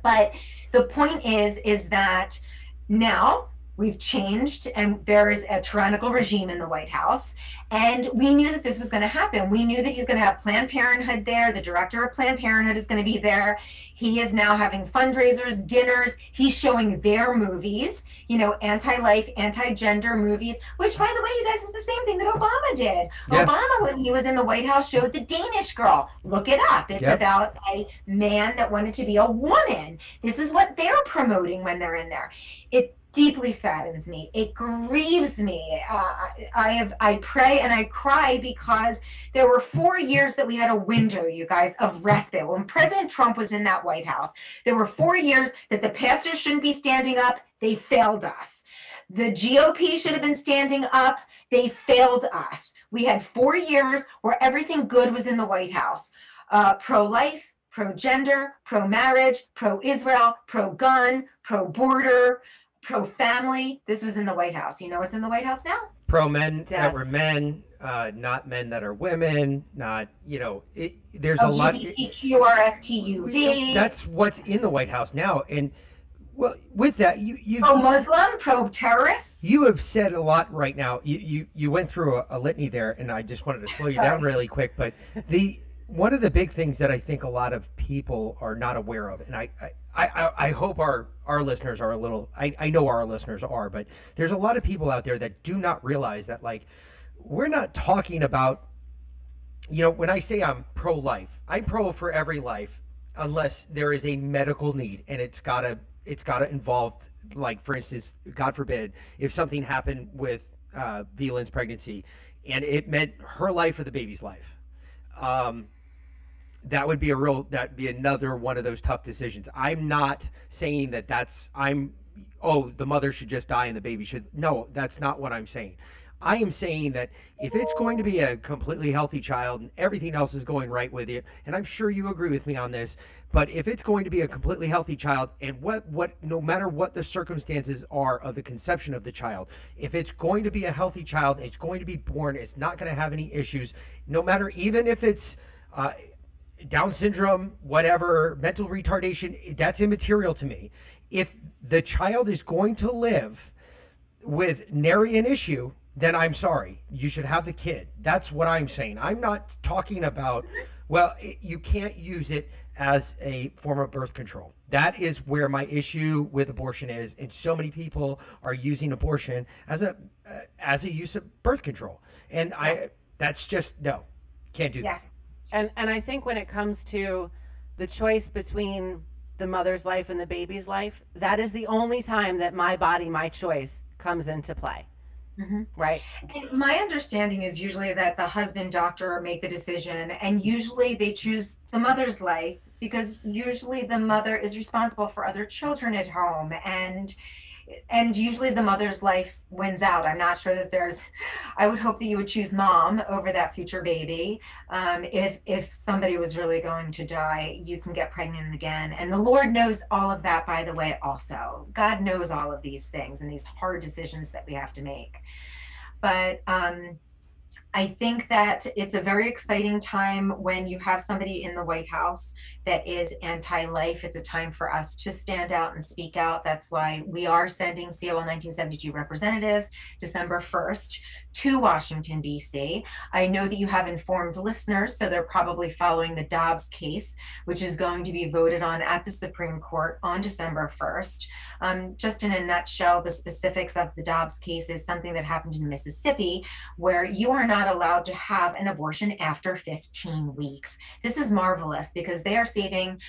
But the point is that now we've changed, and there is a tyrannical regime in the White House. And we knew that this was going to happen. We knew that he's going to have Planned Parenthood there. The director of Planned Parenthood is going to be there. He is now having fundraisers, dinners. He's showing their movies, you know, anti-life, anti-gender movies, which, by the way, you guys, is the same thing that Obama did. Yep. Obama, when he was in the White House, showed The Danish Girl. Look it up. It's about a man that wanted to be a woman. This is what they're promoting when they're in there. It deeply saddens me. It grieves me. I pray and I cry, because there were 4 years that we had a window, you guys, of respite. When President Trump was in that White House, there were 4 years that the pastors shouldn't be standing up. They failed us. The GOP should have been standing up. They failed us. We had 4 years where everything good was in the White House. Pro-life, pro-gender, pro-marriage, pro-Israel, pro-gun, pro-border, pro-family. This was in the White House. You know what's in the White House now? Pro-men that were men, not men that are women, not, you know, there's a lot. LGBTQRSTUV. That's what's in the White House now. And, well, with that, you pro-Muslim, pro-terrorists. You have said a lot right now. You went through a litany there, and I just wanted to slow you down really quick. But one of the big things that I think a lot of people are not aware of, and I hope our listeners are a little, I know our listeners are, but there's a lot of people out there that do not realize that, like, we're not talking about, you know, when I say I'm pro-life, I'm pro for every life, unless there is a medical need, and it's gotta involve, like, for instance, God forbid, if something happened with V-Lynn's pregnancy and it meant her life or the baby's life. That'd be another one of those tough decisions. I'm not saying that the mother should just die and the baby should. No, that's not what I'm saying. I am saying that if it's going to be a completely healthy child and everything else is going right with it, and I'm sure you agree with me on this, but if it's going to be a completely healthy child, and no matter what the circumstances are of the conception of the child, if it's going to be a healthy child, it's going to be born, it's not going to have any issues, no matter, even if it's Down syndrome, whatever, mental retardation, that's immaterial to me. If the child is going to live with nary an issue, then I'm sorry, you should have the kid. That's what I'm saying. I'm not talking about, well, you can't use it as a form of birth control. That is where my issue with abortion is, and so many people are using abortion as a use of birth control. And that's just, no, can't do that. And I think when it comes to the choice between the mother's life and the baby's life, that is the only time that my body, my choice comes into play. Mm-hmm. Right. And my understanding is usually that the husband doctor make the decision, and usually they choose the mother's life because usually the mother is responsible for other children at home, and usually the mother's life wins out. I'm not sure that I would hope that you would choose mom over that future baby. If somebody was really going to die, you can get pregnant again. And the Lord knows all of that, by the way, also. God knows all of these things and these hard decisions that we have to make. But I think that it's a very exciting time when you have somebody in the White House that is anti-life. It's a time for us to stand out and speak out. That's why we are sending COL 1972 representatives December 1st to Washington, D.C. I know that you have informed listeners, so they're probably following the Dobbs case, which is going to be voted on at the Supreme Court on December 1st. Just in a nutshell, the specifics of the Dobbs case is something that happened in Mississippi, where you are not allowed to have an abortion after 15 weeks. This is marvelous because they are saving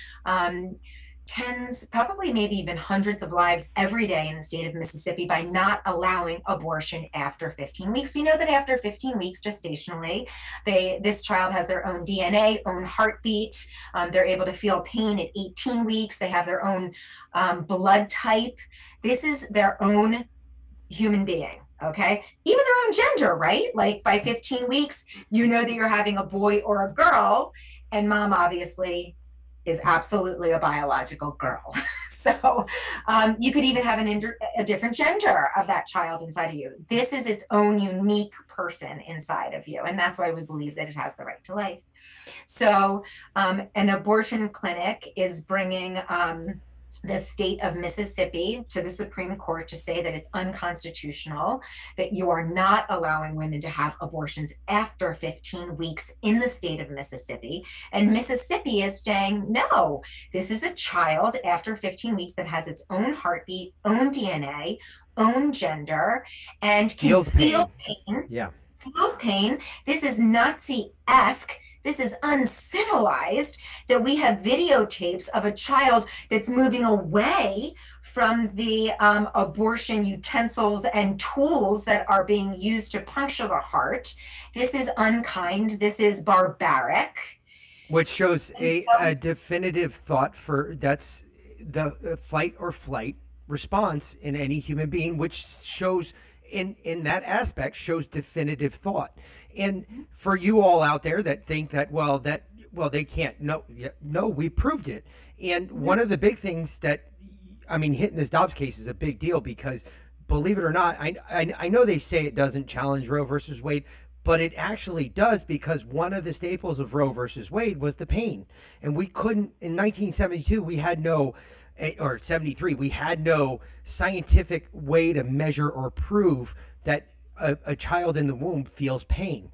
tens, probably maybe even hundreds of lives every day in the state of Mississippi by not allowing abortion after 15 weeks. We know that after 15 weeks gestationally, this child has their own DNA, own heartbeat. They're able to feel pain at 18 weeks. They have their own blood type. This is their own human being. Okay. Even their own gender, right? Like by 15 weeks, you know that you're having a boy or a girl, and mom obviously is absolutely a biological girl. So you could even have a different gender of that child inside of you. This is its own unique person inside of you. And that's why we believe that it has the right to life. So an abortion clinic is bringing the state of Mississippi to the Supreme Court to say that it's unconstitutional, that you are not allowing women to have abortions after 15 weeks in the state of Mississippi. And Mississippi is saying, no, this is a child after 15 weeks that has its own heartbeat, own DNA, own gender, and can feel pain. Yeah. Feels pain. This is Nazi-esque. This is uncivilized, that we have videotapes of a child that's moving away from the abortion utensils and tools that are being used to puncture the heart. This is unkind. This is barbaric. Which shows a definitive thought for that's the fight or flight response in any human being, which shows in that aspect shows definitive thought. And for you all out there that think that they can't, no, we proved it. And one of the big things that, I mean, hitting this Dobbs case is a big deal because, believe it or not, I know they say it doesn't challenge Roe versus Wade, but it actually does, because one of the staples of Roe versus Wade was the pain. And we couldn't, in 1972, we had no, or 73, we had no scientific way to measure or prove that a child in the womb feels pain.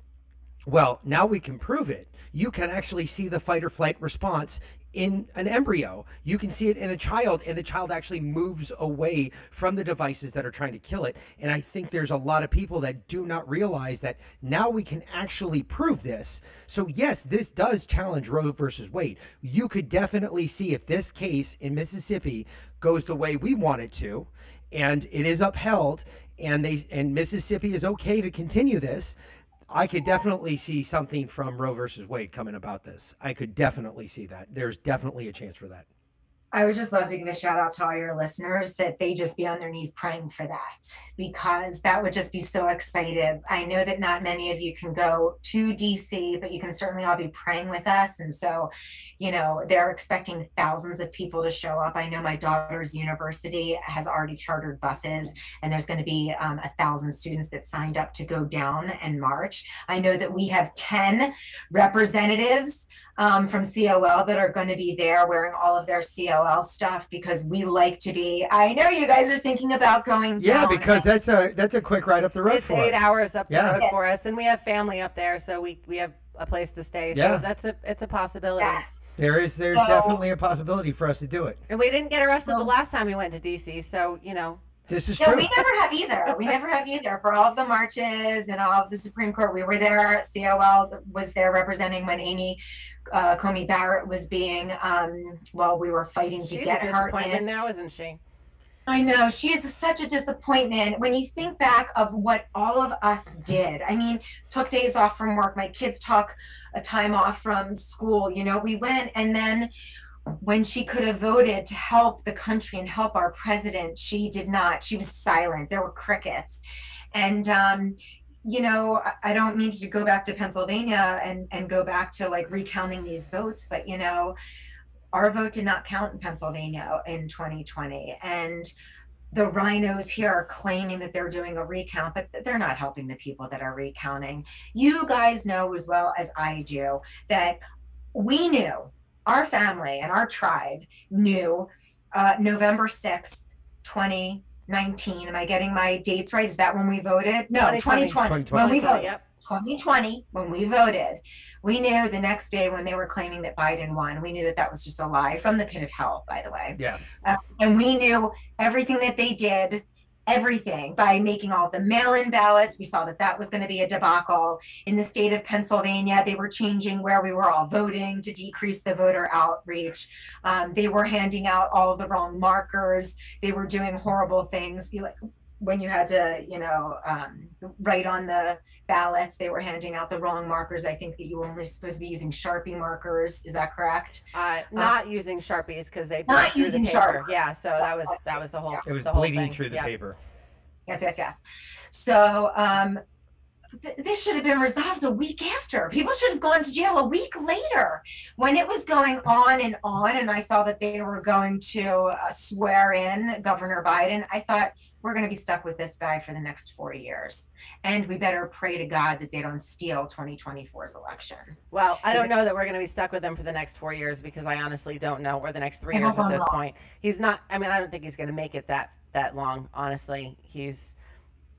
Well, now we can prove it. You can actually see the fight or flight response in an embryo. You can see it in a child, and the child actually moves away from the devices that are trying to kill it. And I think there's a lot of people that do not realize that now we can actually prove this. So yes, this does challenge Roe versus Wade. You could definitely see, if this case in Mississippi goes the way we want it to, and it is upheld, and Mississippi is okay to continue this, I could definitely see something from Roe versus Wade coming about this. I could definitely see that. There's definitely a chance for that. I would just love to give a shout out to all your listeners that they just be on their knees praying for that, because that would just be so excited. I know that not many of you can go to DC, but you can certainly all be praying with us. And so, they're expecting thousands of people to show up. I know my daughter's university has already chartered buses, and there's going to be 1,000 students that signed up to go down and march. I know that we have 10 representatives from CLL that are going to be there wearing all of their CLL stuff, because we like to be, I know you guys are thinking about going down. Yeah, because that's a quick ride up the road for us. It's 8 hours up the road for us, and we have family up there, so we have a place to stay. So it's a possibility. Yes. There's definitely a possibility for us to do it. And we didn't get arrested the last time we went to DC, so, This is true. We never have either. For all of the marches and all of the Supreme Court, we were there. COL was there representing when Amy Coney Barrett was being, we were fighting to get her in. She's a disappointment now, isn't she? I know. She is such a disappointment. When you think back of what all of us did, I mean, took days off from work. My kids took a time off from school. We went, and then when she could have voted to help the country and help our president, she did not. She was silent. There were crickets. And, I don't mean to go back to Pennsylvania and go back to like recounting these votes, but, our vote did not count in Pennsylvania in 2020. And the rhinos here are claiming that they're doing a recount, but they're not helping the people that are recounting. You guys know as well as I do that we knew, our family and our tribe knew November 6th, 2019. Am I getting my dates right? Is that when we voted? No, 2020. When we voted. Yep. 2020, when we voted, we knew the next day when they were claiming that Biden won, we knew that was just a lie from the pit of hell, by the way. Yeah. And we knew everything that they did everything by making all the mail-in ballots. We saw that that was going to be a debacle. In the state of Pennsylvania, they were changing where we were all voting to decrease the voter outreach. They were handing out all the wrong markers. They were doing horrible things. When you had to, write on the ballots, they were handing out the wrong markers. I think that you were only supposed to be using Sharpie markers. Is that correct? Not using Sharpies because they blew through the paper. Sharpies. Yeah, so that was the whole thing. It was bleeding through the paper. Yes. So this should have been resolved a week after. People should have gone to jail a week later when it was going on. And I saw that they were going to swear in Governor Biden. I thought, we're going to be stuck with this guy for the next 4 years. And we better pray to God that they don't steal 2024's election. Well, I don't know that we're going to be stuck with him for the next 4 years because I honestly don't know, or the next 3 years at this point. He's not, I don't think he's going to make it that long. Honestly, he's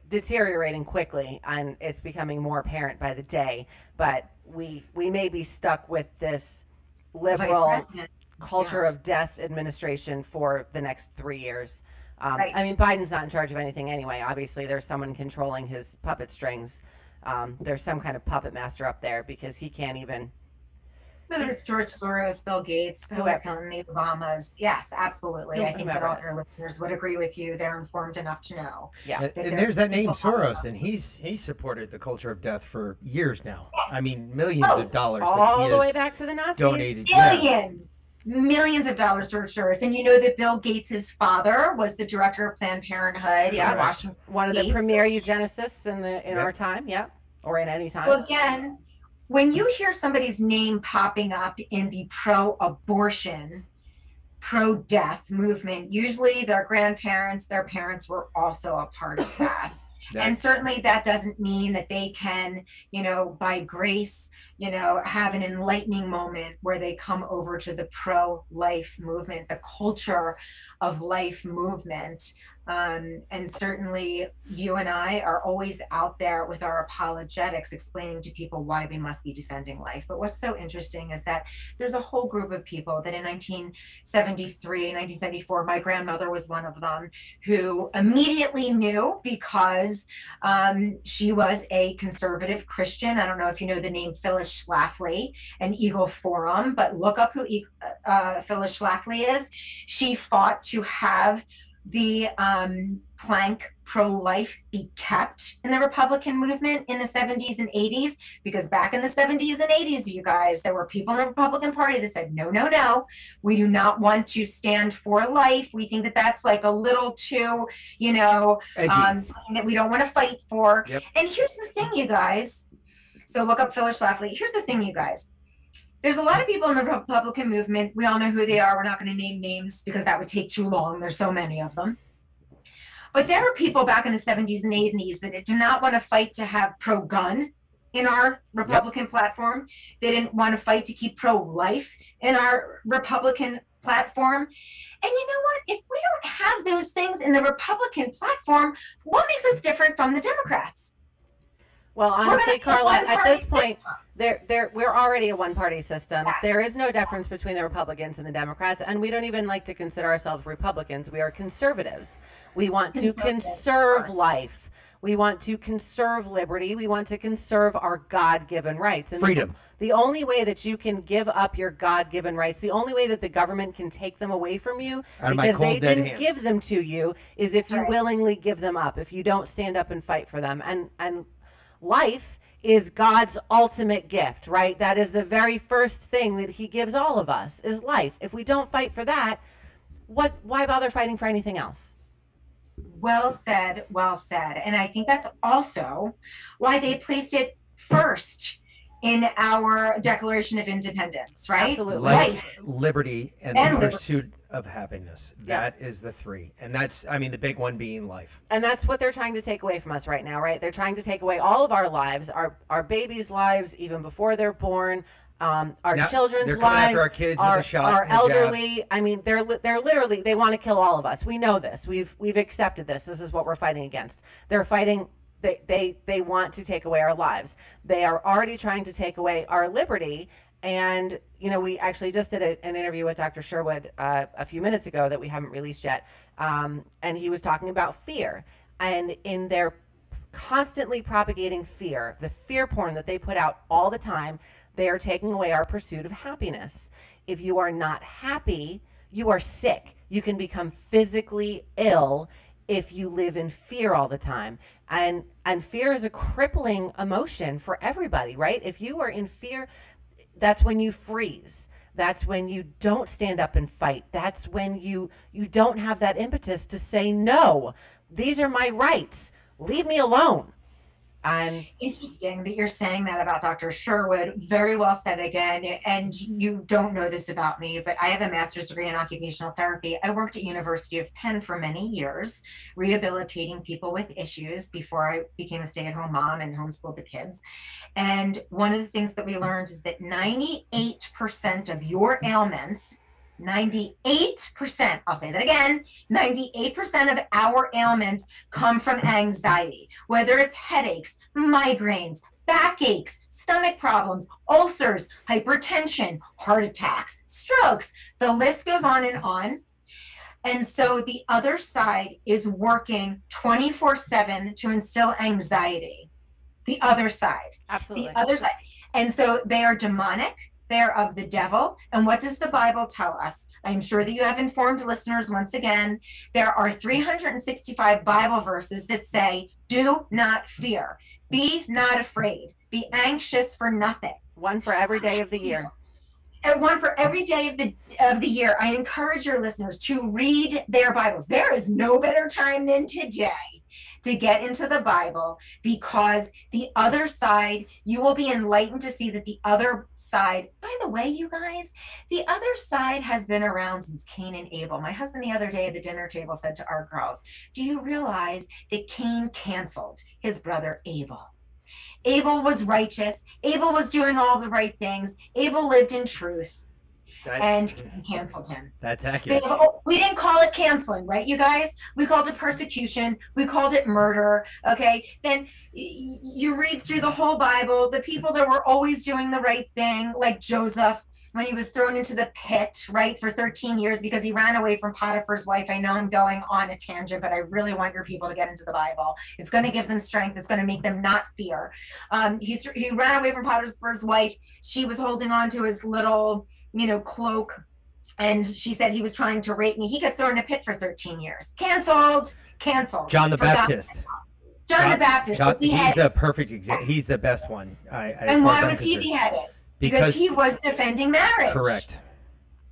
deteriorating quickly and it's becoming more apparent by the day. But we may be stuck with this liberal culture of death administration for the next 3 years. Right. Biden's not in charge of anything anyway. Obviously, there's someone controlling his puppet strings. There's some kind of puppet master up there because he can't even. Whether it's George Soros, Bill Gates, Hillary Clinton, the Obamas. Yes, absolutely. I think that all your listeners would agree with you. They're informed enough to know. Yeah. And there's that name Soros, and he supported the culture of death for years now. Millions of dollars. All the way back to the Nazis. Donated. Millions of dollars to Soros. And you know that Bill Gates' father was the director of Planned Parenthood in Washington. One of the premier eugenicists in our time, or in any time. So again, when you hear somebody's name popping up in the pro-abortion, pro-death movement, usually their grandparents, their parents were also a part of that. And certainly that doesn't mean that they can, by grace, have an enlightening moment where they come over to the pro-life movement, the culture of life movement. And certainly you and I are always out there with our apologetics explaining to people why we must be defending life. But what's so interesting is that there's a whole group of people that in 1973, 1974, my grandmother was one of them, who immediately knew because she was a conservative Christian. I don't know if you know the name Phyllis Schlafly and Eagle Forum, but look up who Phyllis Schlafly is. She fought to have the plank pro-life be kept in the Republican movement in the 70s and 80s, because back in the 70s and 80s, you guys, there were people in the Republican Party that said, no, we do not want to stand for life. We think that that's like a little too, something that we don't want to fight for. Yep. And here's the thing, you guys. So look up Phyllis Schlafly. Here's the thing, you guys. There's a lot of people in the Republican movement. We all know who they are. We're not going to name names because that would take too long. There's so many of them. But there were people back in the 70s and 80s that did not want to fight to have pro-gun in our Republican platform. They didn't want to fight to keep pro-life in our Republican platform. And you know what? If we don't have those things in the Republican platform, what makes us different from the Democrats? Well, honestly, Carla, at this point, we're already a one-party system. Yes. There is no difference between the Republicans and the Democrats, and we don't even like to consider ourselves Republicans. We are conservatives. We want to conserve life. We want to conserve liberty. We want to conserve our God-given rights. And freedom. The only way that you can give up your God-given rights, the only way that the government can take them away from you because they didn't give them to you is if you willingly give them up, if you don't stand up and fight for them. And life is God's ultimate gift, right? That is the very first thing that he gives all of us is life. If we don't fight for that, why bother fighting for anything else? Well said. And I think that's also why they placed it first in our Declaration of Independence, right? Absolutely. Life, liberty, and the pursuit of happiness. That is the three. And that's, the big one being life. And that's what they're trying to take away from us right now, right? They're trying to take away all of our lives, our babies' lives, even before they're born, our children's lives, after our kids with a shot, our elderly. Jab. They're literally, they want to kill all of us. We know this. We've accepted this. This is what we're fighting against. They're fighting. They want to take away our lives. They are already trying to take away our liberty And, you know, we actually just did an interview with Dr. Sherwood a few minutes ago that we haven't released yet. And he was talking about fear. And in their constantly propagating fear, the fear porn that they put out all the time, they are taking away our pursuit of happiness. If you are not happy, you are sick. You can become physically ill if you live in fear all the time. And fear is a crippling emotion for everybody, right? If you are in fear, that's when you freeze. That's when you don't stand up and fight. That's when you don't have that impetus to say, no, these are my rights. Leave me alone. Interesting that you're saying that about Dr. Sherwood. Very well said again. And you don't know this about me, but I have a master's degree in occupational therapy. I worked at University of Penn for many years, rehabilitating people with issues before I became a stay-at-home mom and homeschooled the kids. And one of the things that we learned is that 98% of your ailments, 98%, I'll say that again, 98% of our ailments come from anxiety, whether it's headaches, migraines, backaches, stomach problems, ulcers, hypertension, heart attacks, strokes, the list goes on. And so the other side is working 24/7 to instill anxiety. The other side. Absolutely. The other side. And so they are demonic. They're of the devil. And what does the Bible tell us? I'm sure that you have informed listeners once again. There are 365 Bible verses that say, do not fear, be not afraid, be anxious for nothing. One for every day of the year. And one for every day of the year. I encourage your listeners to read their Bibles. There is no better time than today to get into the Bible, because the other side, you will be enlightened to see that the other side, by the way, you guys, the other side has been around since Cain and Abel. My husband the other day at the dinner table said to our girls, do you realize that Cain canceled his brother Abel? Abel was righteous. Abel was doing all the right things. Abel lived in truth. And canceled him. That's accurate. We didn't call it canceling, right, you guys? We called it persecution. We called it murder, okay? Then you read through the whole Bible, the people that were always doing the right thing, like Joseph, when he was thrown into the pit, right, for 13 years because he ran away from Potiphar's wife. I know I'm going on a tangent, but I really want your people to get into the Bible. It's going to give them strength. It's going to make them not fear. He ran away from Potiphar's wife. She was holding on to his little, cloak, and she said he was trying to rape me. He got thrown in a pit for 13 years. Canceled. John the Baptist. He's a perfect example. He's the best one. And why was he beheaded? Because he was defending marriage. Correct.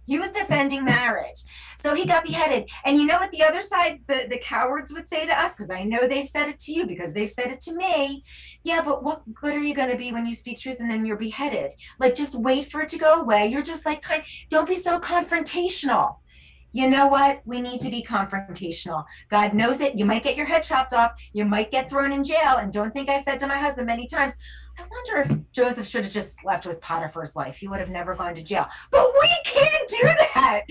He was defending marriage. So he got beheaded. And you know what the other side, the cowards would say to us, because I know they've said it to you, because they've said it to me. Yeah, but what good are you going to be when you speak truth and then you're beheaded? Like, just wait for it to go away. You're just like, don't be so confrontational. You know what? We need to be confrontational. God knows it. You might get your head chopped off. You might get thrown in jail. And don't think, I've said to my husband many times, I wonder if Joseph should have just slept with Potiphar's wife. He would have never gone to jail. But we can't do that.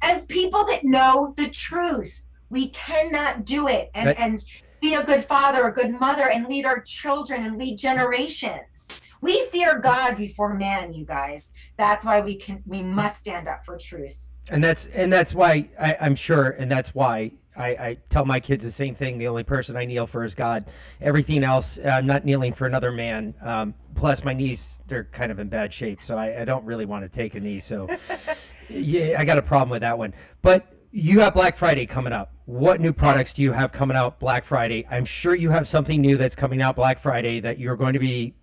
As people that know the truth, we cannot do it and be a good father, a good mother, and lead our children and lead generations. We fear God before man, you guys. That's why we must stand up for truth. And that's why I'm sure, and that's why I tell my kids the same thing. The only person I kneel for is God. Everything else, I'm not kneeling for another man. Plus, my knees, they're kind of in bad shape, so I don't really want to take a knee. So, yeah, I got a problem with that one. But you have Black Friday coming up. What new products do you have coming out Black Friday? I'm sure you have something new that's coming out Black Friday that you're going to be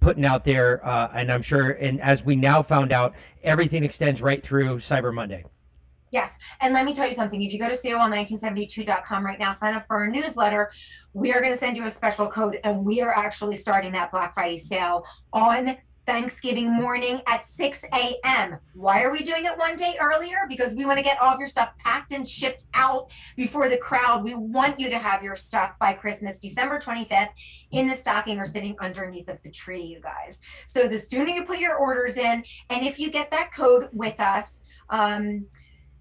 putting out there. And I'm sure, and as we now found out, everything extends right through Cyber Monday. Yes. And let me tell you something. If you go to COL1972.com right now, sign up for our newsletter. We are going to send you a special code, and we are actually starting that Black Friday sale on Thanksgiving morning at 6 a.m. Why are we doing it one day earlier? Because we want to get all of your stuff packed and shipped out before the crowd. We want you to have your stuff by Christmas, December 25th, in the stocking or sitting underneath of the tree, you guys. So the sooner you put your orders in, and if you get that code with us,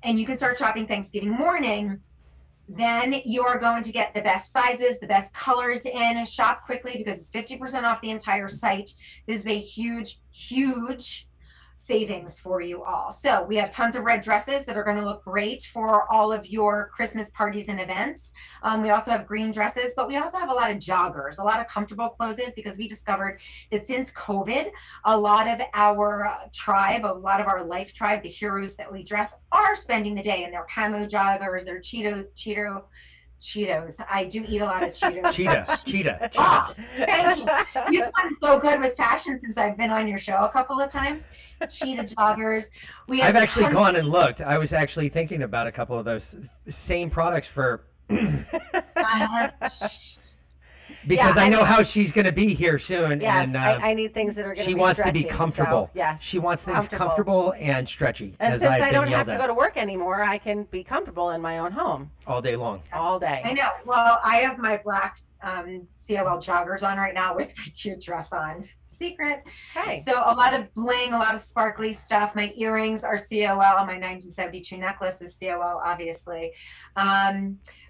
and you can start shopping Thanksgiving morning, then you are going to get the best sizes, the best colors in. Shop quickly because it's 50% off the entire site. This is a huge savings for you all. So we have tons of red dresses that are going to look great for all of your Christmas parties and events. We also have green dresses, but we also have a lot of joggers, a lot of comfortable clothes, because we discovered that since COVID, a lot of our tribe, a lot of our life tribe, the heroes that we dress, are spending the day in their camo joggers, their Cheetos. I do eat a lot of Cheetos. Cheetah. Oh, thank you. You've done so good with fashion since I've been on your show a couple of times. Cheetah joggers. I've actually gone and looked. I was actually thinking about a couple of those same products for... Because I know how she's going to be here soon. Yes, and, I need things that are going to be stretchy. She wants to be comfortable. So, yes, she wants things comfortable and stretchy. And since I don't have to go to work anymore, I can be comfortable in my own home. All day long. All day. I know. Well, I have my black COL joggers on right now with my cute dress on. Secret. Okay. So a lot of bling, a lot of sparkly stuff. My earrings are COL. My 1972 necklace is COL, obviously.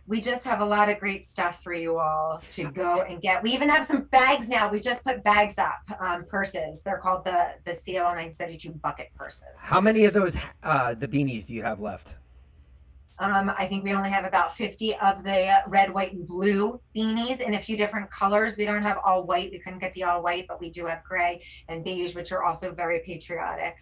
We just have a lot of great stuff for you all to go and get. We even have some bags now. We just put bags up, purses. They're called the COL 972 bucket purses. How many of those, the beanies, do you have left? I think we only have about 50 of the red, white, and blue beanies in a few different colors. We don't have all white. We couldn't get the all white, but we do have gray and beige, which are also very patriotic.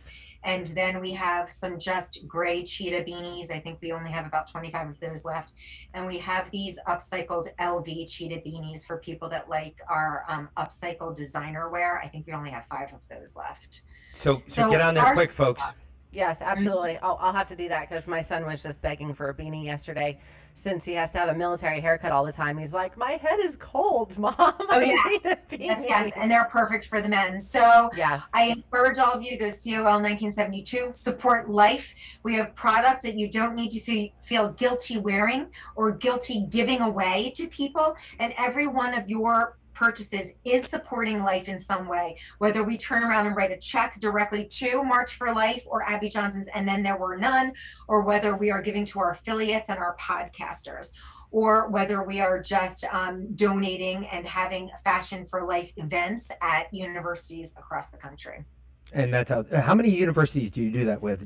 And then we have some just gray cheetah beanies. I think we only have about 25 of those left. And we have these upcycled LV cheetah beanies for people that like our upcycled designer wear. I think we only have 5 of those left. So get on there quick, folks. Yes, absolutely. I'll have to do that because my son was just begging for a beanie yesterday. Since he has to have a military haircut all the time, he's like, "My head is cold, Mom. I need a beanie." Yes, and they're perfect for the men. So yes. I encourage all of you to go to COL 1972, support life. We have product that you don't need to feel guilty wearing or guilty giving away to people. And every one of your purchases is supporting life in some way, whether we turn around and write a check directly to March for Life or Abby Johnson's And Then There Were None, or whether we are giving to our affiliates and our podcasters, or whether we are just donating and having Fashion for Life events at universities across the country. And that's how many universities do you do that with?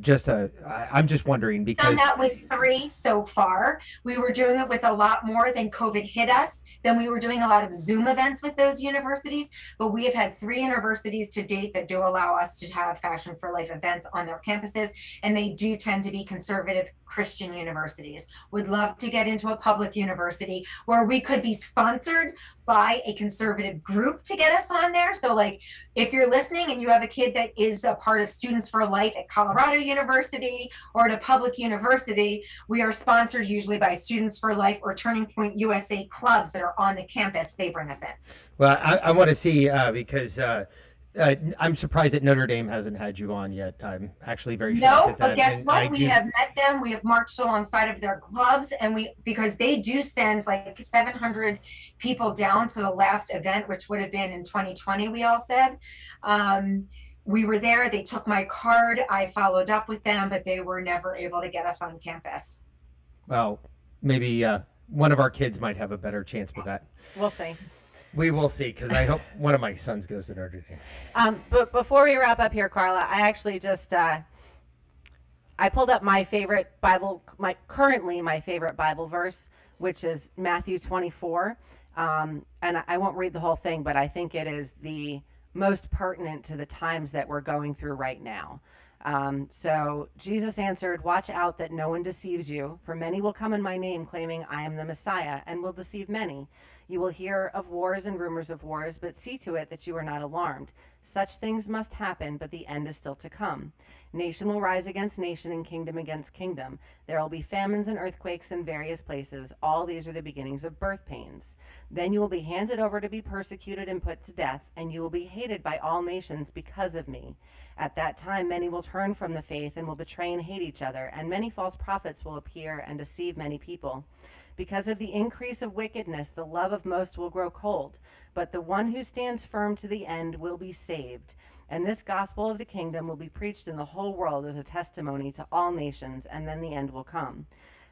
I'm just wondering, because we've done that with 3 so far. We were doing it with a lot more than COVID hit us. Then we were doing a lot of Zoom events with those universities, but we have had 3 universities to date that do allow us to have Fashion for Life events on their campuses, and they do tend to be conservative Christian universities. Would love to get into a public university where we could be sponsored by a conservative group to get us on there. So like, if you're listening and you have a kid that is a part of Students for Life at Colorado University or at a public university, we are sponsored usually by Students for Life or Turning Point USA clubs that are on the campus. They bring us in. Well, I want to see because I'm surprised that Notre Dame hasn't had you on yet. I'm actually very shocked at that. No, but guess what? We have met them. We have marched alongside of their clubs, and because they do send like 700 people down to the last event, which would have been in 2020, we all said. We were there. They took my card. I followed up with them, but they were never able to get us on campus. Well, maybe one of our kids might have a better chance with that. We'll see. We will see, because I hope one of my sons goes to Notre Dame. But before we wrap up here, Carla, I actually just I pulled up my favorite Bible verse, which is Matthew 24, and I won't read the whole thing, but I think it is the most pertinent to the times that we're going through right now. So Jesus answered, "Watch out that no one deceives you, for many will come in my name claiming I am the Messiah and will deceive many. You will hear of wars and rumors of wars, but see to it that you are not alarmed. Such things must happen, but the end is still to come. Nation will rise against nation and kingdom against kingdom. There will be famines and earthquakes in various places. All these are the beginnings of birth pains. Then you will be handed over to be persecuted and put to death, and you will be hated by all nations because of me. At that time, many will turn from the faith and will betray and hate each other, and many false prophets will appear and deceive many people. Because of the increase of wickedness, the love of most will grow cold, but the one who stands firm to the end will be saved. And this gospel of the kingdom will be preached in the whole world as a testimony to all nations, and then the end will come.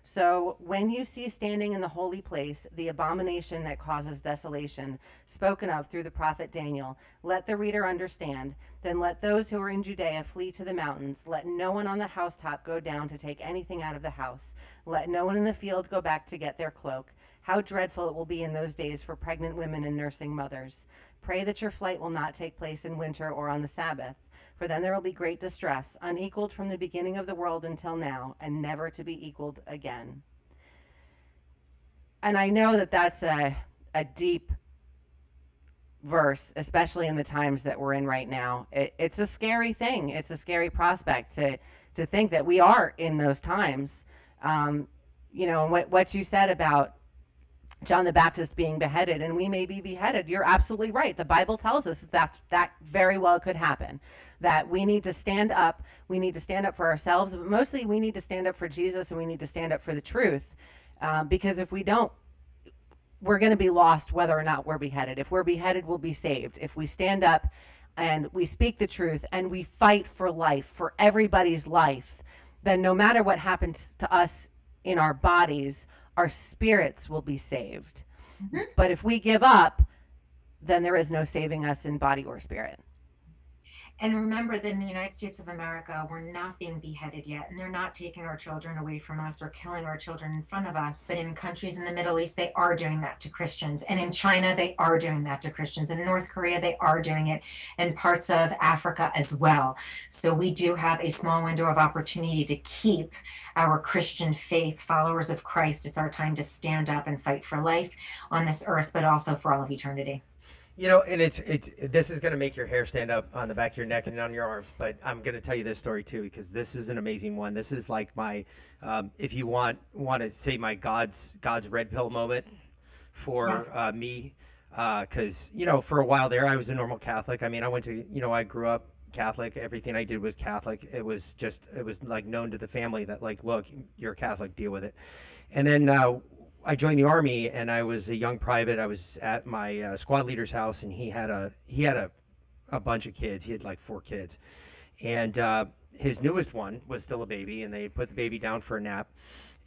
So when you see standing in the holy place the abomination that causes desolation, spoken of through the prophet Daniel, let the reader understand. Then let those who are in Judea flee to the mountains. Let no one on the housetop go down to take anything out of the house. Let no one in the field go back to get their cloak. How dreadful it will be in those days for pregnant women and nursing mothers. Pray that your flight will not take place in winter or on the Sabbath. For then there will be great distress, unequaled from the beginning of the world until now, and never to be equaled again. And I know that that's a deep verse, especially in the times that we're in right now. It's a scary thing. It's a scary prospect to think that we are in those times. You know, and what you said about John the Baptist being beheaded, and we may be beheaded. You're absolutely right. The Bible tells us that very well could happen, that we need to stand up. We need to stand up for ourselves, but mostly we need to stand up for Jesus, and we need to stand up for the truth, because if we don't, we're going to be lost whether or not we're beheaded. If we're beheaded, we'll be saved. If we stand up and we speak the truth and we fight for life, for everybody's life, then no matter what happens to us in our bodies, our spirits will be saved. Mm-hmm. But if we give up, then there is no saving us in body or spirit. And remember that in the United States of America, we're not being beheaded yet, and they're not taking our children away from us or killing our children in front of us. But in countries in the Middle East, they are doing that to Christians. And in China, they are doing that to Christians. In North Korea, they are doing it, and parts of Africa as well. So we do have a small window of opportunity to keep our Christian faith, followers of Christ. It's our time to stand up and fight for life on this earth, but also for all of eternity. You know, and it's this is going to make your hair stand up on the back of your neck and on your arms, but I'm going to tell you this story too, because this is an amazing one. This is like my, if you want to say my God's red pill moment for me, because, you know, for a while there, I was a normal Catholic. I mean, I grew up Catholic. Everything I did was Catholic. It was like known to the family that, like, look, you're a Catholic, deal with it. And then, I joined the Army, and I was a young private. I was at my squad leader's house, and he had a bunch of kids. He had like 4 kids, and his newest one was still a baby, and they put the baby down for a nap,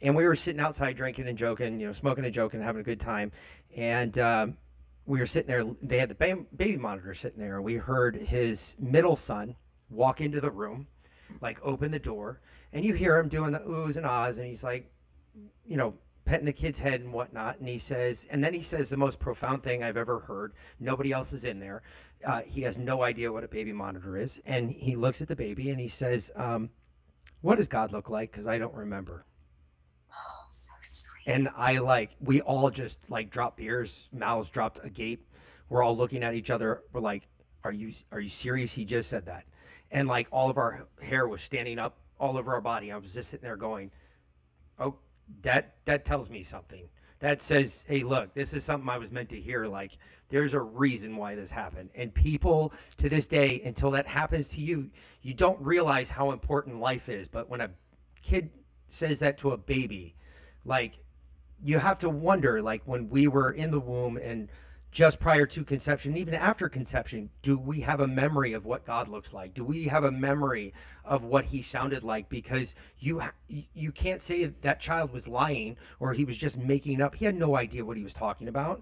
and we were sitting outside drinking and joking, you know, smoking and joking, having a good time, and we were sitting there. They had the baby monitor sitting there, and we heard his middle son walk into the room, like open the door, and you hear him doing the oohs and ahs, and he's like, you know, petting the kid's head and whatnot, and he says the most profound thing I've ever heard. Nobody else is in there. He has no idea what a baby monitor is, and he looks at the baby and he says, "What does God look like? Because I don't remember." Oh, so sweet. And we all just like dropped ears, mouths dropped agape. We're all looking at each other. We're like, "Are you serious? He just said that?" And like all of our hair was standing up all over our body. I was just sitting there going, "Oh." That tells me something. That says, hey, look, this is something I was meant to hear. Like, there's a reason why this happened. And people to this day, until that happens to you, you don't realize how important life is. But when a kid says that to a baby, like, you have to wonder, like, when we were in the womb and just prior to conception, even after conception, do we have a memory of what God looks like? Do we have a memory of what he sounded like? Because you can't say that child was lying or he was just making up. He had no idea what he was talking about.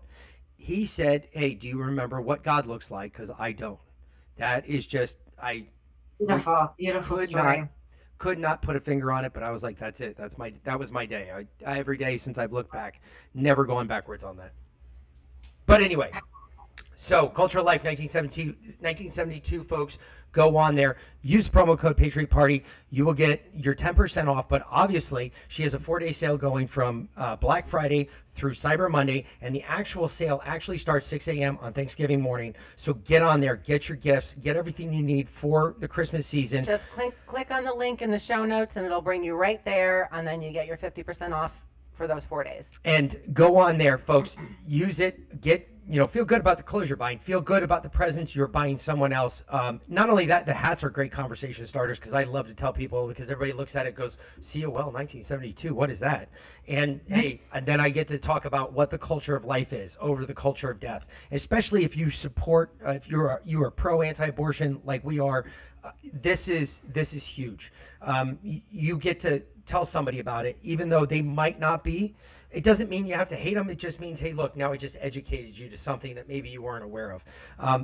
He said, hey, do you remember what God looks like? Because I don't. That is just, beautiful story. Could not put a finger on it, but I was like, that's it. That was my day. I every day since I've looked back, never going backwards on that. But anyway, so Cultural Life 1972, folks, go on there. Use promo code Patriot Party. You will get your 10% off. But obviously, she has a 4-day sale going from Black Friday through Cyber Monday. And the actual sale actually starts 6 a.m. on Thanksgiving morning. So get on there. Get your gifts. Get everything you need for the Christmas season. Just click on the link in the show notes, and it'll bring you right there. And then you get your 50% off for those 4 days. And go on there, folks. Use it. Get, you know, feel good about the clothes you're buying. Feel good about the presents you're buying someone else. Not only that, the hats are great conversation starters, because I love to tell people, because everybody looks at it and goes, COL 1972, what is that? And hey, and then I get to talk about what the culture of life is over the culture of death, especially if you support, if you are pro anti-abortion like we are, this is huge. You get to tell somebody about it, even though they might not be. It doesn't mean you have to hate them. It just means, hey, look, now I just educated you to something that maybe you weren't aware of.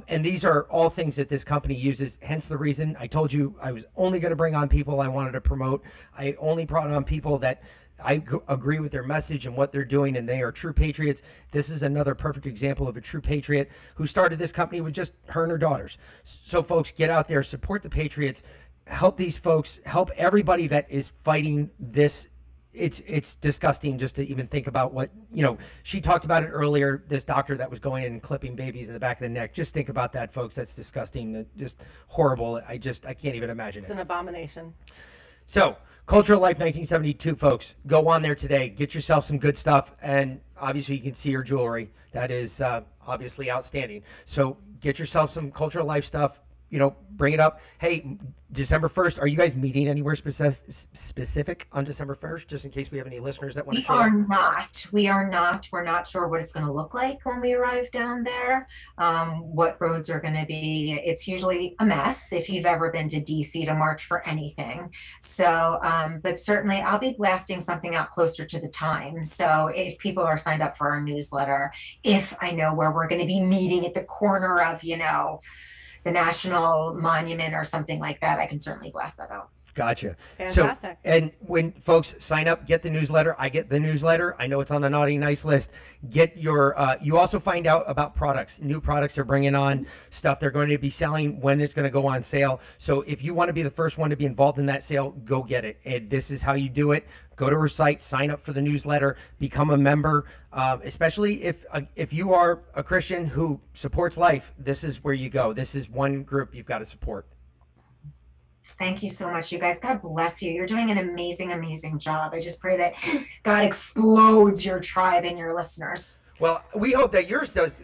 And these are all things that this company uses, hence the reason I told you I was only going to bring on people I wanted to promote. I only brought on people that I agree with their message and what they're doing, and they are true patriots. This is another perfect example of a true patriot who started this company with just her and her daughters. So folks, get out there, support the patriots, help these folks, help everybody that is fighting this. It's disgusting just to even think about what, you know, she talked about it earlier, this doctor that was going in and clipping babies in the back of the neck. Just think about that, folks. That's disgusting. Just horrible. I can't even imagine it. It's an abomination. So, Cultural Life 1972, folks. Go on there today. Get yourself some good stuff. And obviously, you can see her jewelry. That is obviously outstanding. So, get yourself some Cultural Life stuff. You know, bring it up. Hey, December 1st, are you guys meeting anywhere specific on December 1st, just in case we have any listeners that want to show up? We are not. We're not sure what it's going to look like when we arrive down there, what roads are going to be. It's usually a mess if you've ever been to D.C. to march for anything. So, but certainly I'll be blasting something out closer to the time. So if people are signed up for our newsletter, if I know where we're going to be meeting at the corner of, you know, the National Monument or something like that, I can certainly blast that out. Gotcha. Fantastic. So, and when folks sign up, get the newsletter. I get the newsletter. I know it's on the naughty nice list. Get your, you also find out about products, new products they're bringing on, stuff they're going to be selling, when it's going to go on sale. So if you want to be the first one to be involved in that sale, go get it. And this is how you do it. Go to her site, sign up for the newsletter, become a member, especially if you are a Christian who supports life, this is where you go. This is one group you've got to support. Thank you so much, you guys. God bless you. You're doing an amazing, amazing job. I just pray that God explodes your tribe and your listeners. Well, we hope that yours does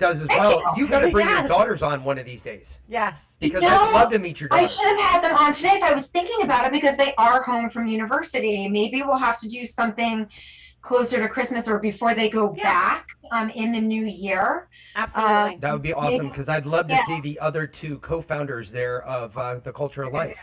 as well. You got to bring your daughters on one of these days. Yes. Because I'd love to meet your daughters. I should have had them on today if I was thinking about it, because they are home from university. Maybe we'll have to do something closer to Christmas or before they go back in the new year. Absolutely. That would be awesome, because I'd love to see the other two co-founders there of the Cultural Life.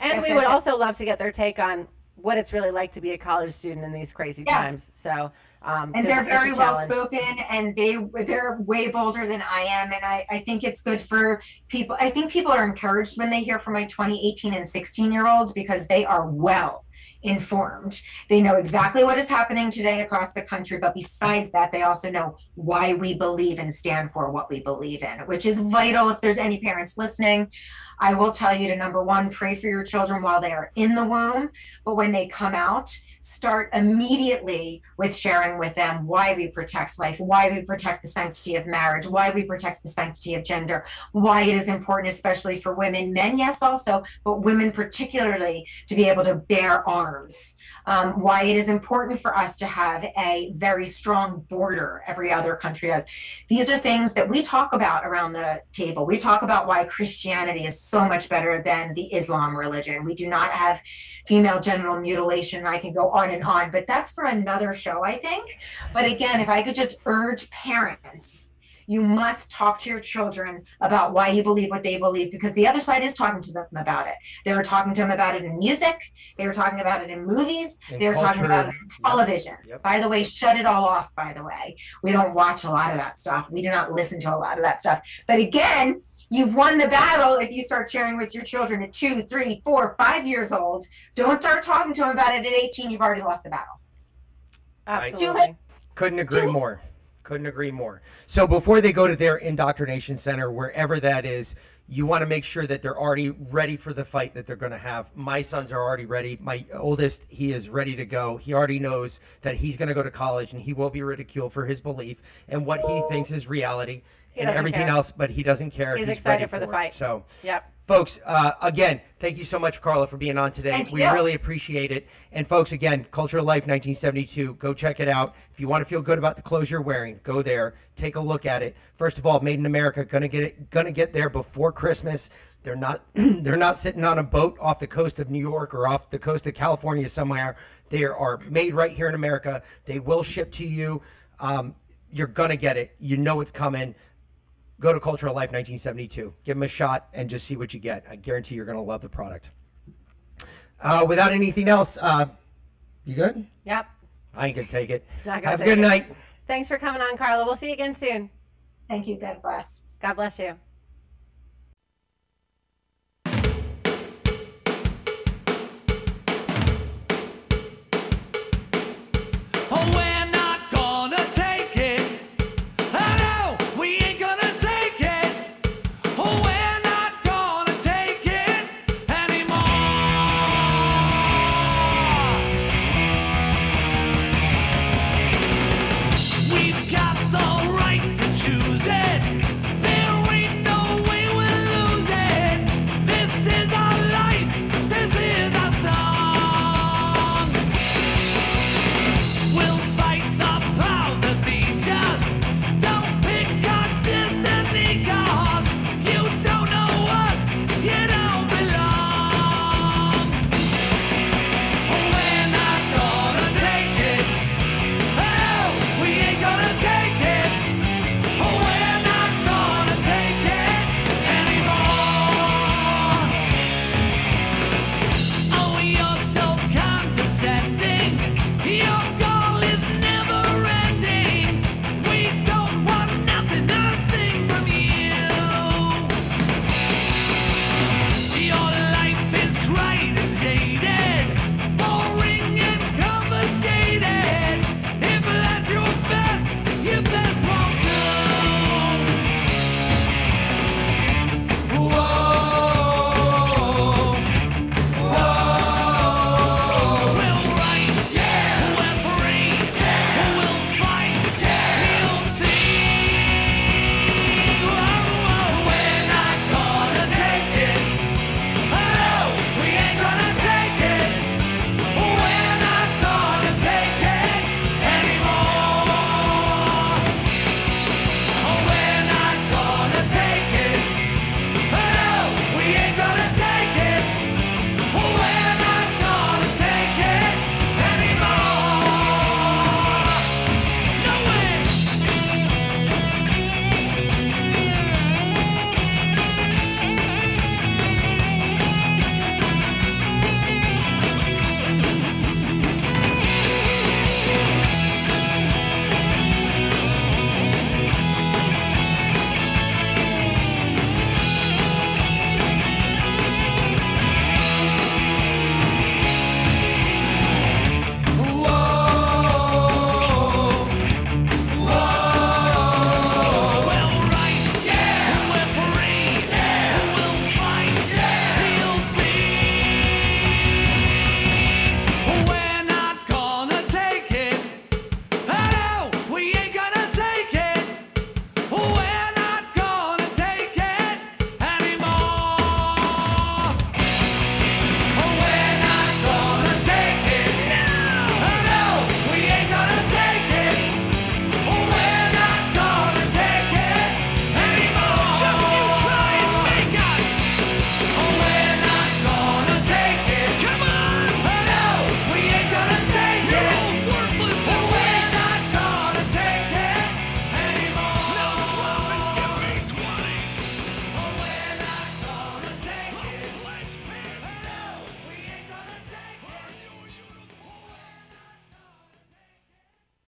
And we would also love to get their take on what it's really like to be a college student in these crazy times. So, and they're very well spoken, and they're way bolder than I am. And I think it's good for people. I think people are encouraged when they hear from my 20, 18 and 16 year olds, because they are well informed. They know exactly what is happening today across the country, but besides that, they also know why we believe and stand for what we believe in, which is vital. If there's any parents listening, I will tell you to, number one, pray for your children while they are in the womb, but when they come out, start immediately with sharing with them why we protect life, why we protect the sanctity of marriage, why we protect the sanctity of gender, why it is important, especially for women, men, yes, also, but women particularly, to be able to bear arms, why it is important for us to have a very strong border. Every other country does. These are things that we talk about around the table. We talk about why Christianity is so much better than the Islam religion. We do not have female genital mutilation. I can go on and on, but that's for another show, I think. But again, if I could just urge parents, you must talk to your children about why you believe what they believe, because the other side is talking to them about it. They were talking to them about it in music. They were talking about it in movies. They were talking about it in television. Yep. By the way, shut it all off, by the way. We don't watch a lot of that stuff. We do not listen to a lot of that stuff. But again, you've won the battle if you start sharing with your children at 2, 3, 4, 5 years old. Don't start talking to them about it at 18. You've already lost the battle. Absolutely. Couldn't agree more. So before they go to their indoctrination center, wherever that is, you want to make sure that they're already ready for the fight that they're going to have. My sons are already ready. My oldest, he is ready to go. He already knows that he's going to go to college and he will be ridiculed for his belief and what he thinks is reality and everything else, but he doesn't care. He's excited for the fight. So, folks, again, thank you so much, Carla, for being on today. We really appreciate it. And folks, again, Cultural Life 1972, go check it out. If you want to feel good about the clothes you're wearing, go there, take a look at it. First of all, made in America, gonna get there before Christmas. They're not they're not sitting on a boat off the coast of New York or off the coast of California somewhere. They are made right here in America. They will ship to you. You're gonna get it. You know it's coming. Go to Cultural Life 1972. Give them a shot and just see what you get. I guarantee you're going to love the product. Without anything else, You good? Yep. I ain't gonna take it. Have a good night. Thanks for coming on, Carla. We'll see you again soon. Thank you. God bless. God bless you.